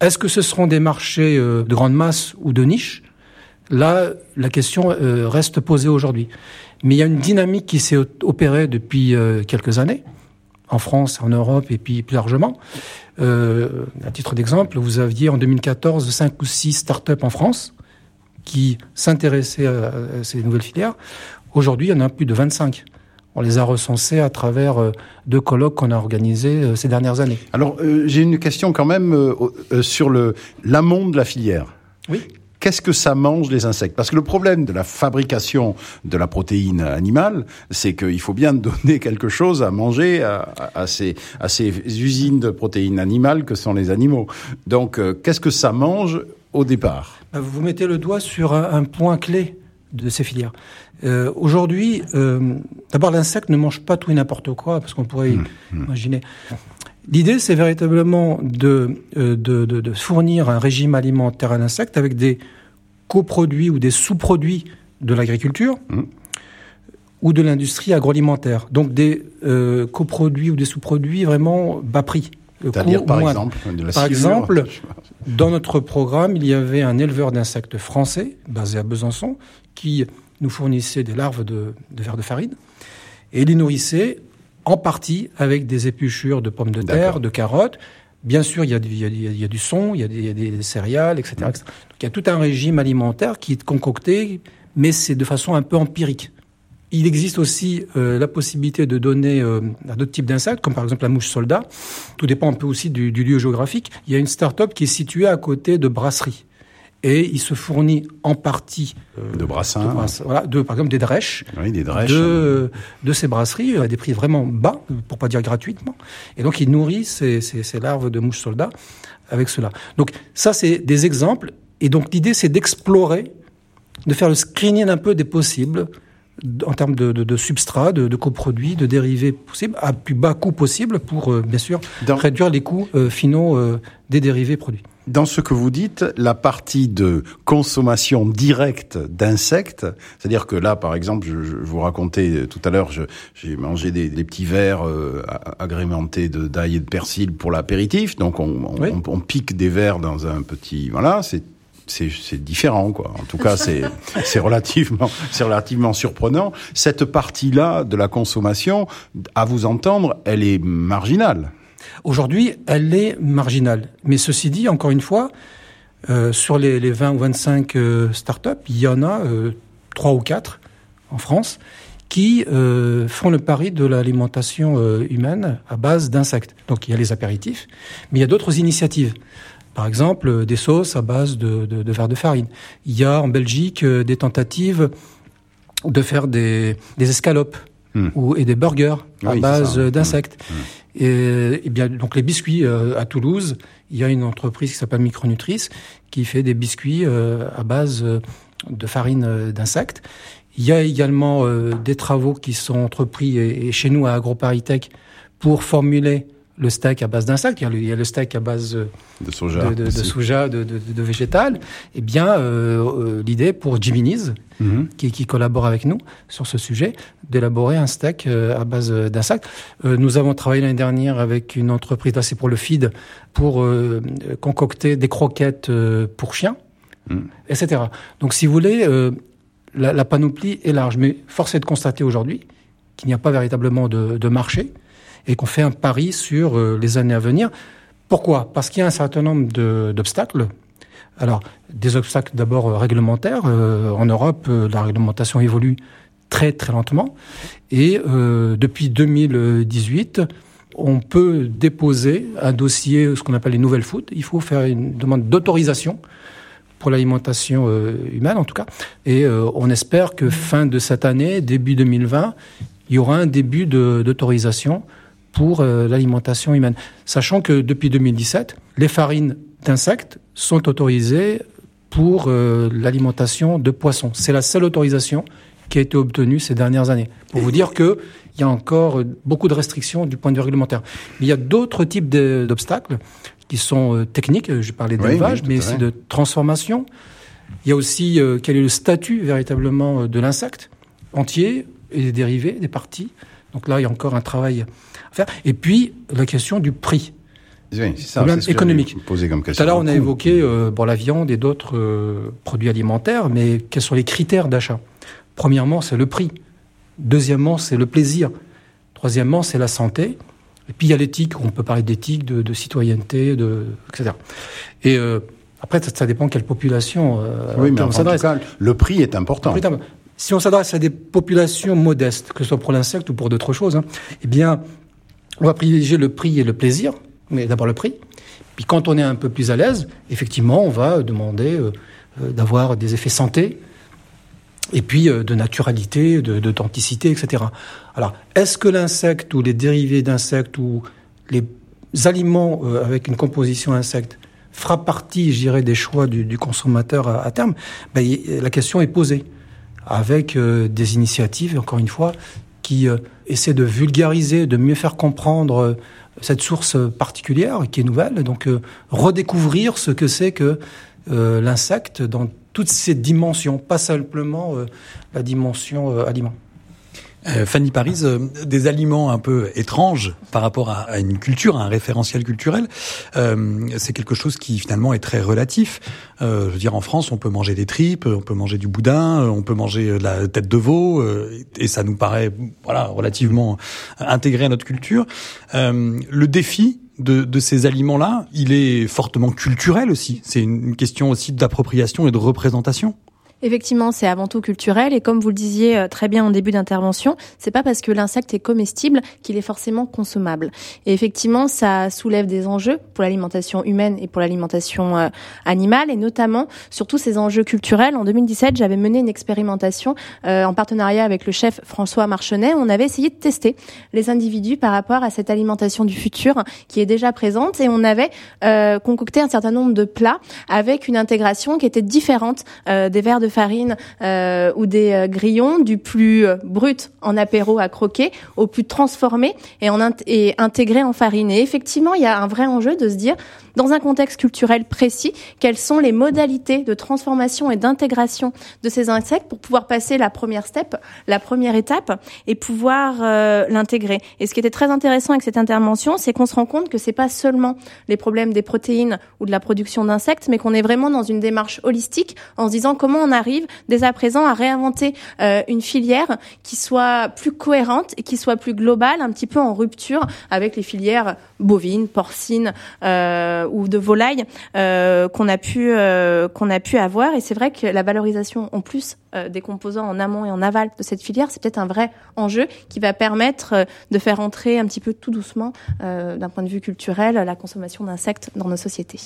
Est-ce que ce seront des marchés euh, de grande masse ou de niche ? Là, la question euh, reste posée aujourd'hui. Mais il y a une dynamique qui s'est opérée depuis euh, quelques années, en France, en Europe et puis plus largement. Euh, à titre d'exemple, vous aviez en deux mille quatorze cinq ou six start-up en France qui s'intéressaient à, à ces nouvelles filières. Aujourd'hui, il y en a plus de vingt-cinq. On les a recensés à travers euh, deux colloques qu'on a organisés euh, ces dernières années. Alors, euh, j'ai une question quand même euh, euh, sur le, l'amont de la filière. Oui. Qu'est-ce que ça mange, les insectes ? Parce que le problème de la fabrication de la protéine animale, c'est qu'il faut bien donner quelque chose à manger à, à, à, ces, à ces usines de protéines animales que sont les animaux. Donc, euh, qu'est-ce que ça mange au départ ? Vous mettez le doigt sur un, un point clé de ces filières. Euh, aujourd'hui, euh, d'abord, l'insecte ne mange pas tout et n'importe quoi, parce qu'on pourrait mmh, mmh. imaginer. L'idée, c'est véritablement de, euh, de, de, de fournir un régime alimentaire à l'insecte avec des coproduits ou des sous-produits de l'agriculture mmh. ou de l'industrie agroalimentaire. Donc des euh, coproduits ou des sous-produits vraiment bas prix. C'est-à-dire, par moins. exemple, de la Par silure. exemple, dans notre programme, il y avait un éleveur d'insectes français, basé à Besançon, qui nous fournissait des larves de, de vers de farine, et les nourrissait en partie avec des épluchures de pommes de terre, D'accord. de carottes. Bien sûr, il y a du, il y a, il y a du son, il y a des, il y a des céréales, et cetera, mmh. et cetera Donc, il y a tout un régime alimentaire qui est concocté, mais c'est de façon un peu empirique. Il existe aussi euh, la possibilité de donner euh, à d'autres types d'insectes, comme par exemple la mouche soldat. Tout dépend un peu aussi du, du lieu géographique. Il y a une start-up qui est située à côté de brasseries. Et il se fournit en partie euh, de brassins, de brass... voilà, de par exemple des drèches, oui, des drèches. de de ces brasseries à des prix vraiment bas, pour pas dire gratuitement. Et donc il nourrit ces ces, ces larves de mouches soldats avec cela. Donc ça c'est des exemples. Et donc l'idée c'est d'explorer, de faire le screening un peu des possibles en termes de, de, de substrats, de, de coproduits, de dérivés possibles, à plus bas coût possible pour, euh, bien sûr, Dans... réduire les coûts euh, finaux euh, des dérivés produits. Dans ce que vous dites, la partie de consommation directe d'insectes, c'est-à-dire que là, par exemple, je, je vous racontais tout à l'heure, je, j'ai mangé des, des petits vers euh, agrémentés de, d'ail et de persil pour l'apéritif, donc on, on, oui. on, on pique des vers dans un petit... Voilà, c'est C'est, c'est différent, quoi. En tout cas, c'est, c'est relativement, c'est relativement surprenant. Cette partie-là de la consommation, à vous entendre, elle est marginale. Aujourd'hui, elle est marginale. Mais ceci dit, encore une fois, euh, sur les, les vingt ou vingt-cinq euh, start-up, il y en a euh, trois ou quatre en France qui euh, font le pari de l'alimentation euh, humaine à base d'insectes. Donc, il y a les apéritifs, mais il y a d'autres initiatives. Par exemple, des sauces à base de, de, de verre de farine. Il y a en Belgique des tentatives de faire des, des escalopes mmh. ou, et des burgers à oui, base d'insectes. Mmh. Mmh. Et, et bien, donc les biscuits euh, à Toulouse, il y a une entreprise qui s'appelle Micronutris qui fait des biscuits euh, à base de farine euh, d'insectes. Il y a également euh, des travaux qui sont entrepris et, et chez nous à AgroParisTech pour formuler le steak à base d'insectes. Il, il y a le steak à base de soja, de, de, de, soja, de, de, de végétal. Eh bien, euh, euh, l'idée pour Jiminy's, mm-hmm. qui, qui collabore avec nous sur ce sujet, d'élaborer un steak euh, à base d'insectes. Euh, nous avons travaillé l'année dernière avec une entreprise, là c'est pour le feed, pour euh, concocter des croquettes euh, pour chiens, mm. et cetera. Donc si vous voulez... Euh, La, la panoplie est large, mais force est de constater aujourd'hui qu'il n'y a pas véritablement de, de marché et qu'on fait un pari sur euh, les années à venir. Pourquoi ? Parce qu'il y a un certain nombre de, d'obstacles. Alors, des obstacles d'abord euh, réglementaires. Euh, en Europe, euh, la réglementation évolue très très lentement. Et euh, depuis deux mille dix-huit, on peut déposer un dossier, ce qu'on appelle les nouvelles foods. Il faut faire une demande d'autorisation pour l'alimentation euh, humaine, en tout cas. Et euh, on espère que fin de cette année, début deux mille vingt, il y aura un début de, d'autorisation pour euh, l'alimentation humaine. Sachant que depuis deux mille dix-sept, les farines d'insectes sont autorisées pour euh, l'alimentation de poissons. C'est la seule autorisation qui a été obtenue ces dernières années. Pour vous dire qu'il y a encore beaucoup de restrictions du point de vue réglementaire. Mais il y a d'autres types d'obstacles qui sont euh, techniques, je parlais d'élevage, oui, mais aussi de transformation. Il y a aussi euh, quel est le statut véritablement de l'insecte entier et des dérivés, des parties. Donc là, il y a encore un travail à faire. Et puis, la question du prix. Oui, c'est ça, c'est ce économique. Que posé comme question. Tout à l'heure, on a évoqué euh, bon, la viande et d'autres euh, produits alimentaires, mais quels sont les critères d'achat ? Premièrement, c'est le prix. Deuxièmement, c'est le plaisir. Troisièmement, c'est la santé. Et puis il y a l'éthique, on peut parler d'éthique, de, de citoyenneté, de, et cetera. Et euh, après, ça, ça dépend quelle population euh, oui, mais on s'adresse. En tout cas, le prix est important. Le prix, si on s'adresse à des populations modestes, que ce soit pour l'insecte ou pour d'autres choses, hein, eh bien, on va privilégier le prix et le plaisir, mais d'abord le prix. Puis quand on est un peu plus à l'aise, effectivement, on va demander euh, euh, d'avoir des effets santé, et puis euh, de naturalité, de, d'authenticité, et cetera. Alors, est-ce que l'insecte ou les dérivés d'insectes ou les aliments euh, avec une composition insecte fera partie, je dirais, des choix du, du consommateur à, à terme ? Ben, y, la question est posée, avec euh, des initiatives, encore une fois, qui euh, essaient de vulgariser, de mieux faire comprendre euh, cette source particulière, qui est nouvelle, donc euh, redécouvrir ce que c'est que euh, l'insecte dans toutes ces dimensions, pas simplement euh, la dimension euh, aliment. Euh, Fanny Paris, euh, des aliments un peu étranges par rapport à, à une culture, à un référentiel culturel, euh, c'est quelque chose qui finalement est très relatif. Euh, je veux dire, en France, on peut manger des tripes, on peut manger du boudin, on peut manger de la tête de veau, euh, et ça nous paraît voilà relativement intégré à notre culture. Euh, le défi De, de ces aliments-là, il est fortement culturel aussi. C'est une question aussi d'appropriation et de représentation. Effectivement, c'est avant tout culturel. Et comme vous le disiez très bien en début d'intervention, c'est pas parce que l'insecte est comestible qu'il est forcément consommable. Et effectivement, ça soulève des enjeux pour l'alimentation humaine et pour l'alimentation animale, et notamment, surtout ces enjeux culturels. En deux mille dix-sept, j'avais mené une expérimentation euh, en partenariat avec le chef François Marchenet. On avait essayé de tester les individus par rapport à cette alimentation du futur qui est déjà présente. Et on avait euh, concocté un certain nombre de plats avec une intégration qui était différente euh, des verres de farine euh, ou des euh, grillons, du plus euh, brut en apéro à croquer au plus transformé et, en int- et intégré en farine. Et effectivement, il y a un vrai enjeu de se dire, dans un contexte culturel précis, quelles sont les modalités de transformation et d'intégration de ces insectes pour pouvoir passer la première step, la première étape et pouvoir euh, l'intégrer. Et ce qui était très intéressant avec cette intervention, c'est qu'on se rend compte que c'est pas seulement les problèmes des protéines ou de la production d'insectes, mais qu'on est vraiment dans une démarche holistique en se disant comment on a arrive dès à présent à réinventer euh, une filière qui soit plus cohérente et qui soit plus globale, un petit peu en rupture avec les filières bovines, porcines euh, ou de volailles euh, qu'on a pu euh, qu'on a pu avoir. Et c'est vrai que la valorisation en plus euh, des composants en amont et en aval de cette filière, c'est peut-être un vrai enjeu qui va permettre euh, de faire entrer un petit peu tout doucement, euh, d'un point de vue culturel, la consommation d'insectes dans nos sociétés.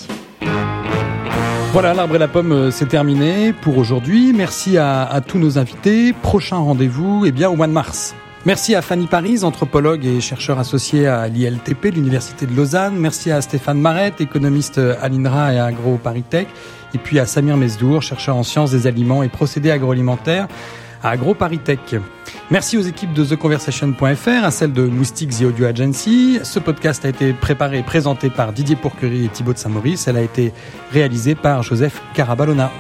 Voilà, l'arbre et la pomme, c'est terminé pour aujourd'hui. Merci à, à tous nos invités. Prochain rendez-vous, eh bien, au mois de mars. Merci à Fanny Paris, anthropologue et chercheur associé à l'I L T P de l'Université de Lausanne. Merci à Stéphane Marette, économiste à l'I N R A et à AgroParisTech. Et puis à Samir Mesdour, chercheur en sciences des aliments et procédés agroalimentaires à AgroParisTech. Merci aux équipes de The Conversation point F R, à celle de Moustique, The Audio Agency. Ce podcast a été préparé et présenté par Didier Pourquerie et Thibaut de Saint-Maurice. Elle a été réalisée par Joseph Caraballona.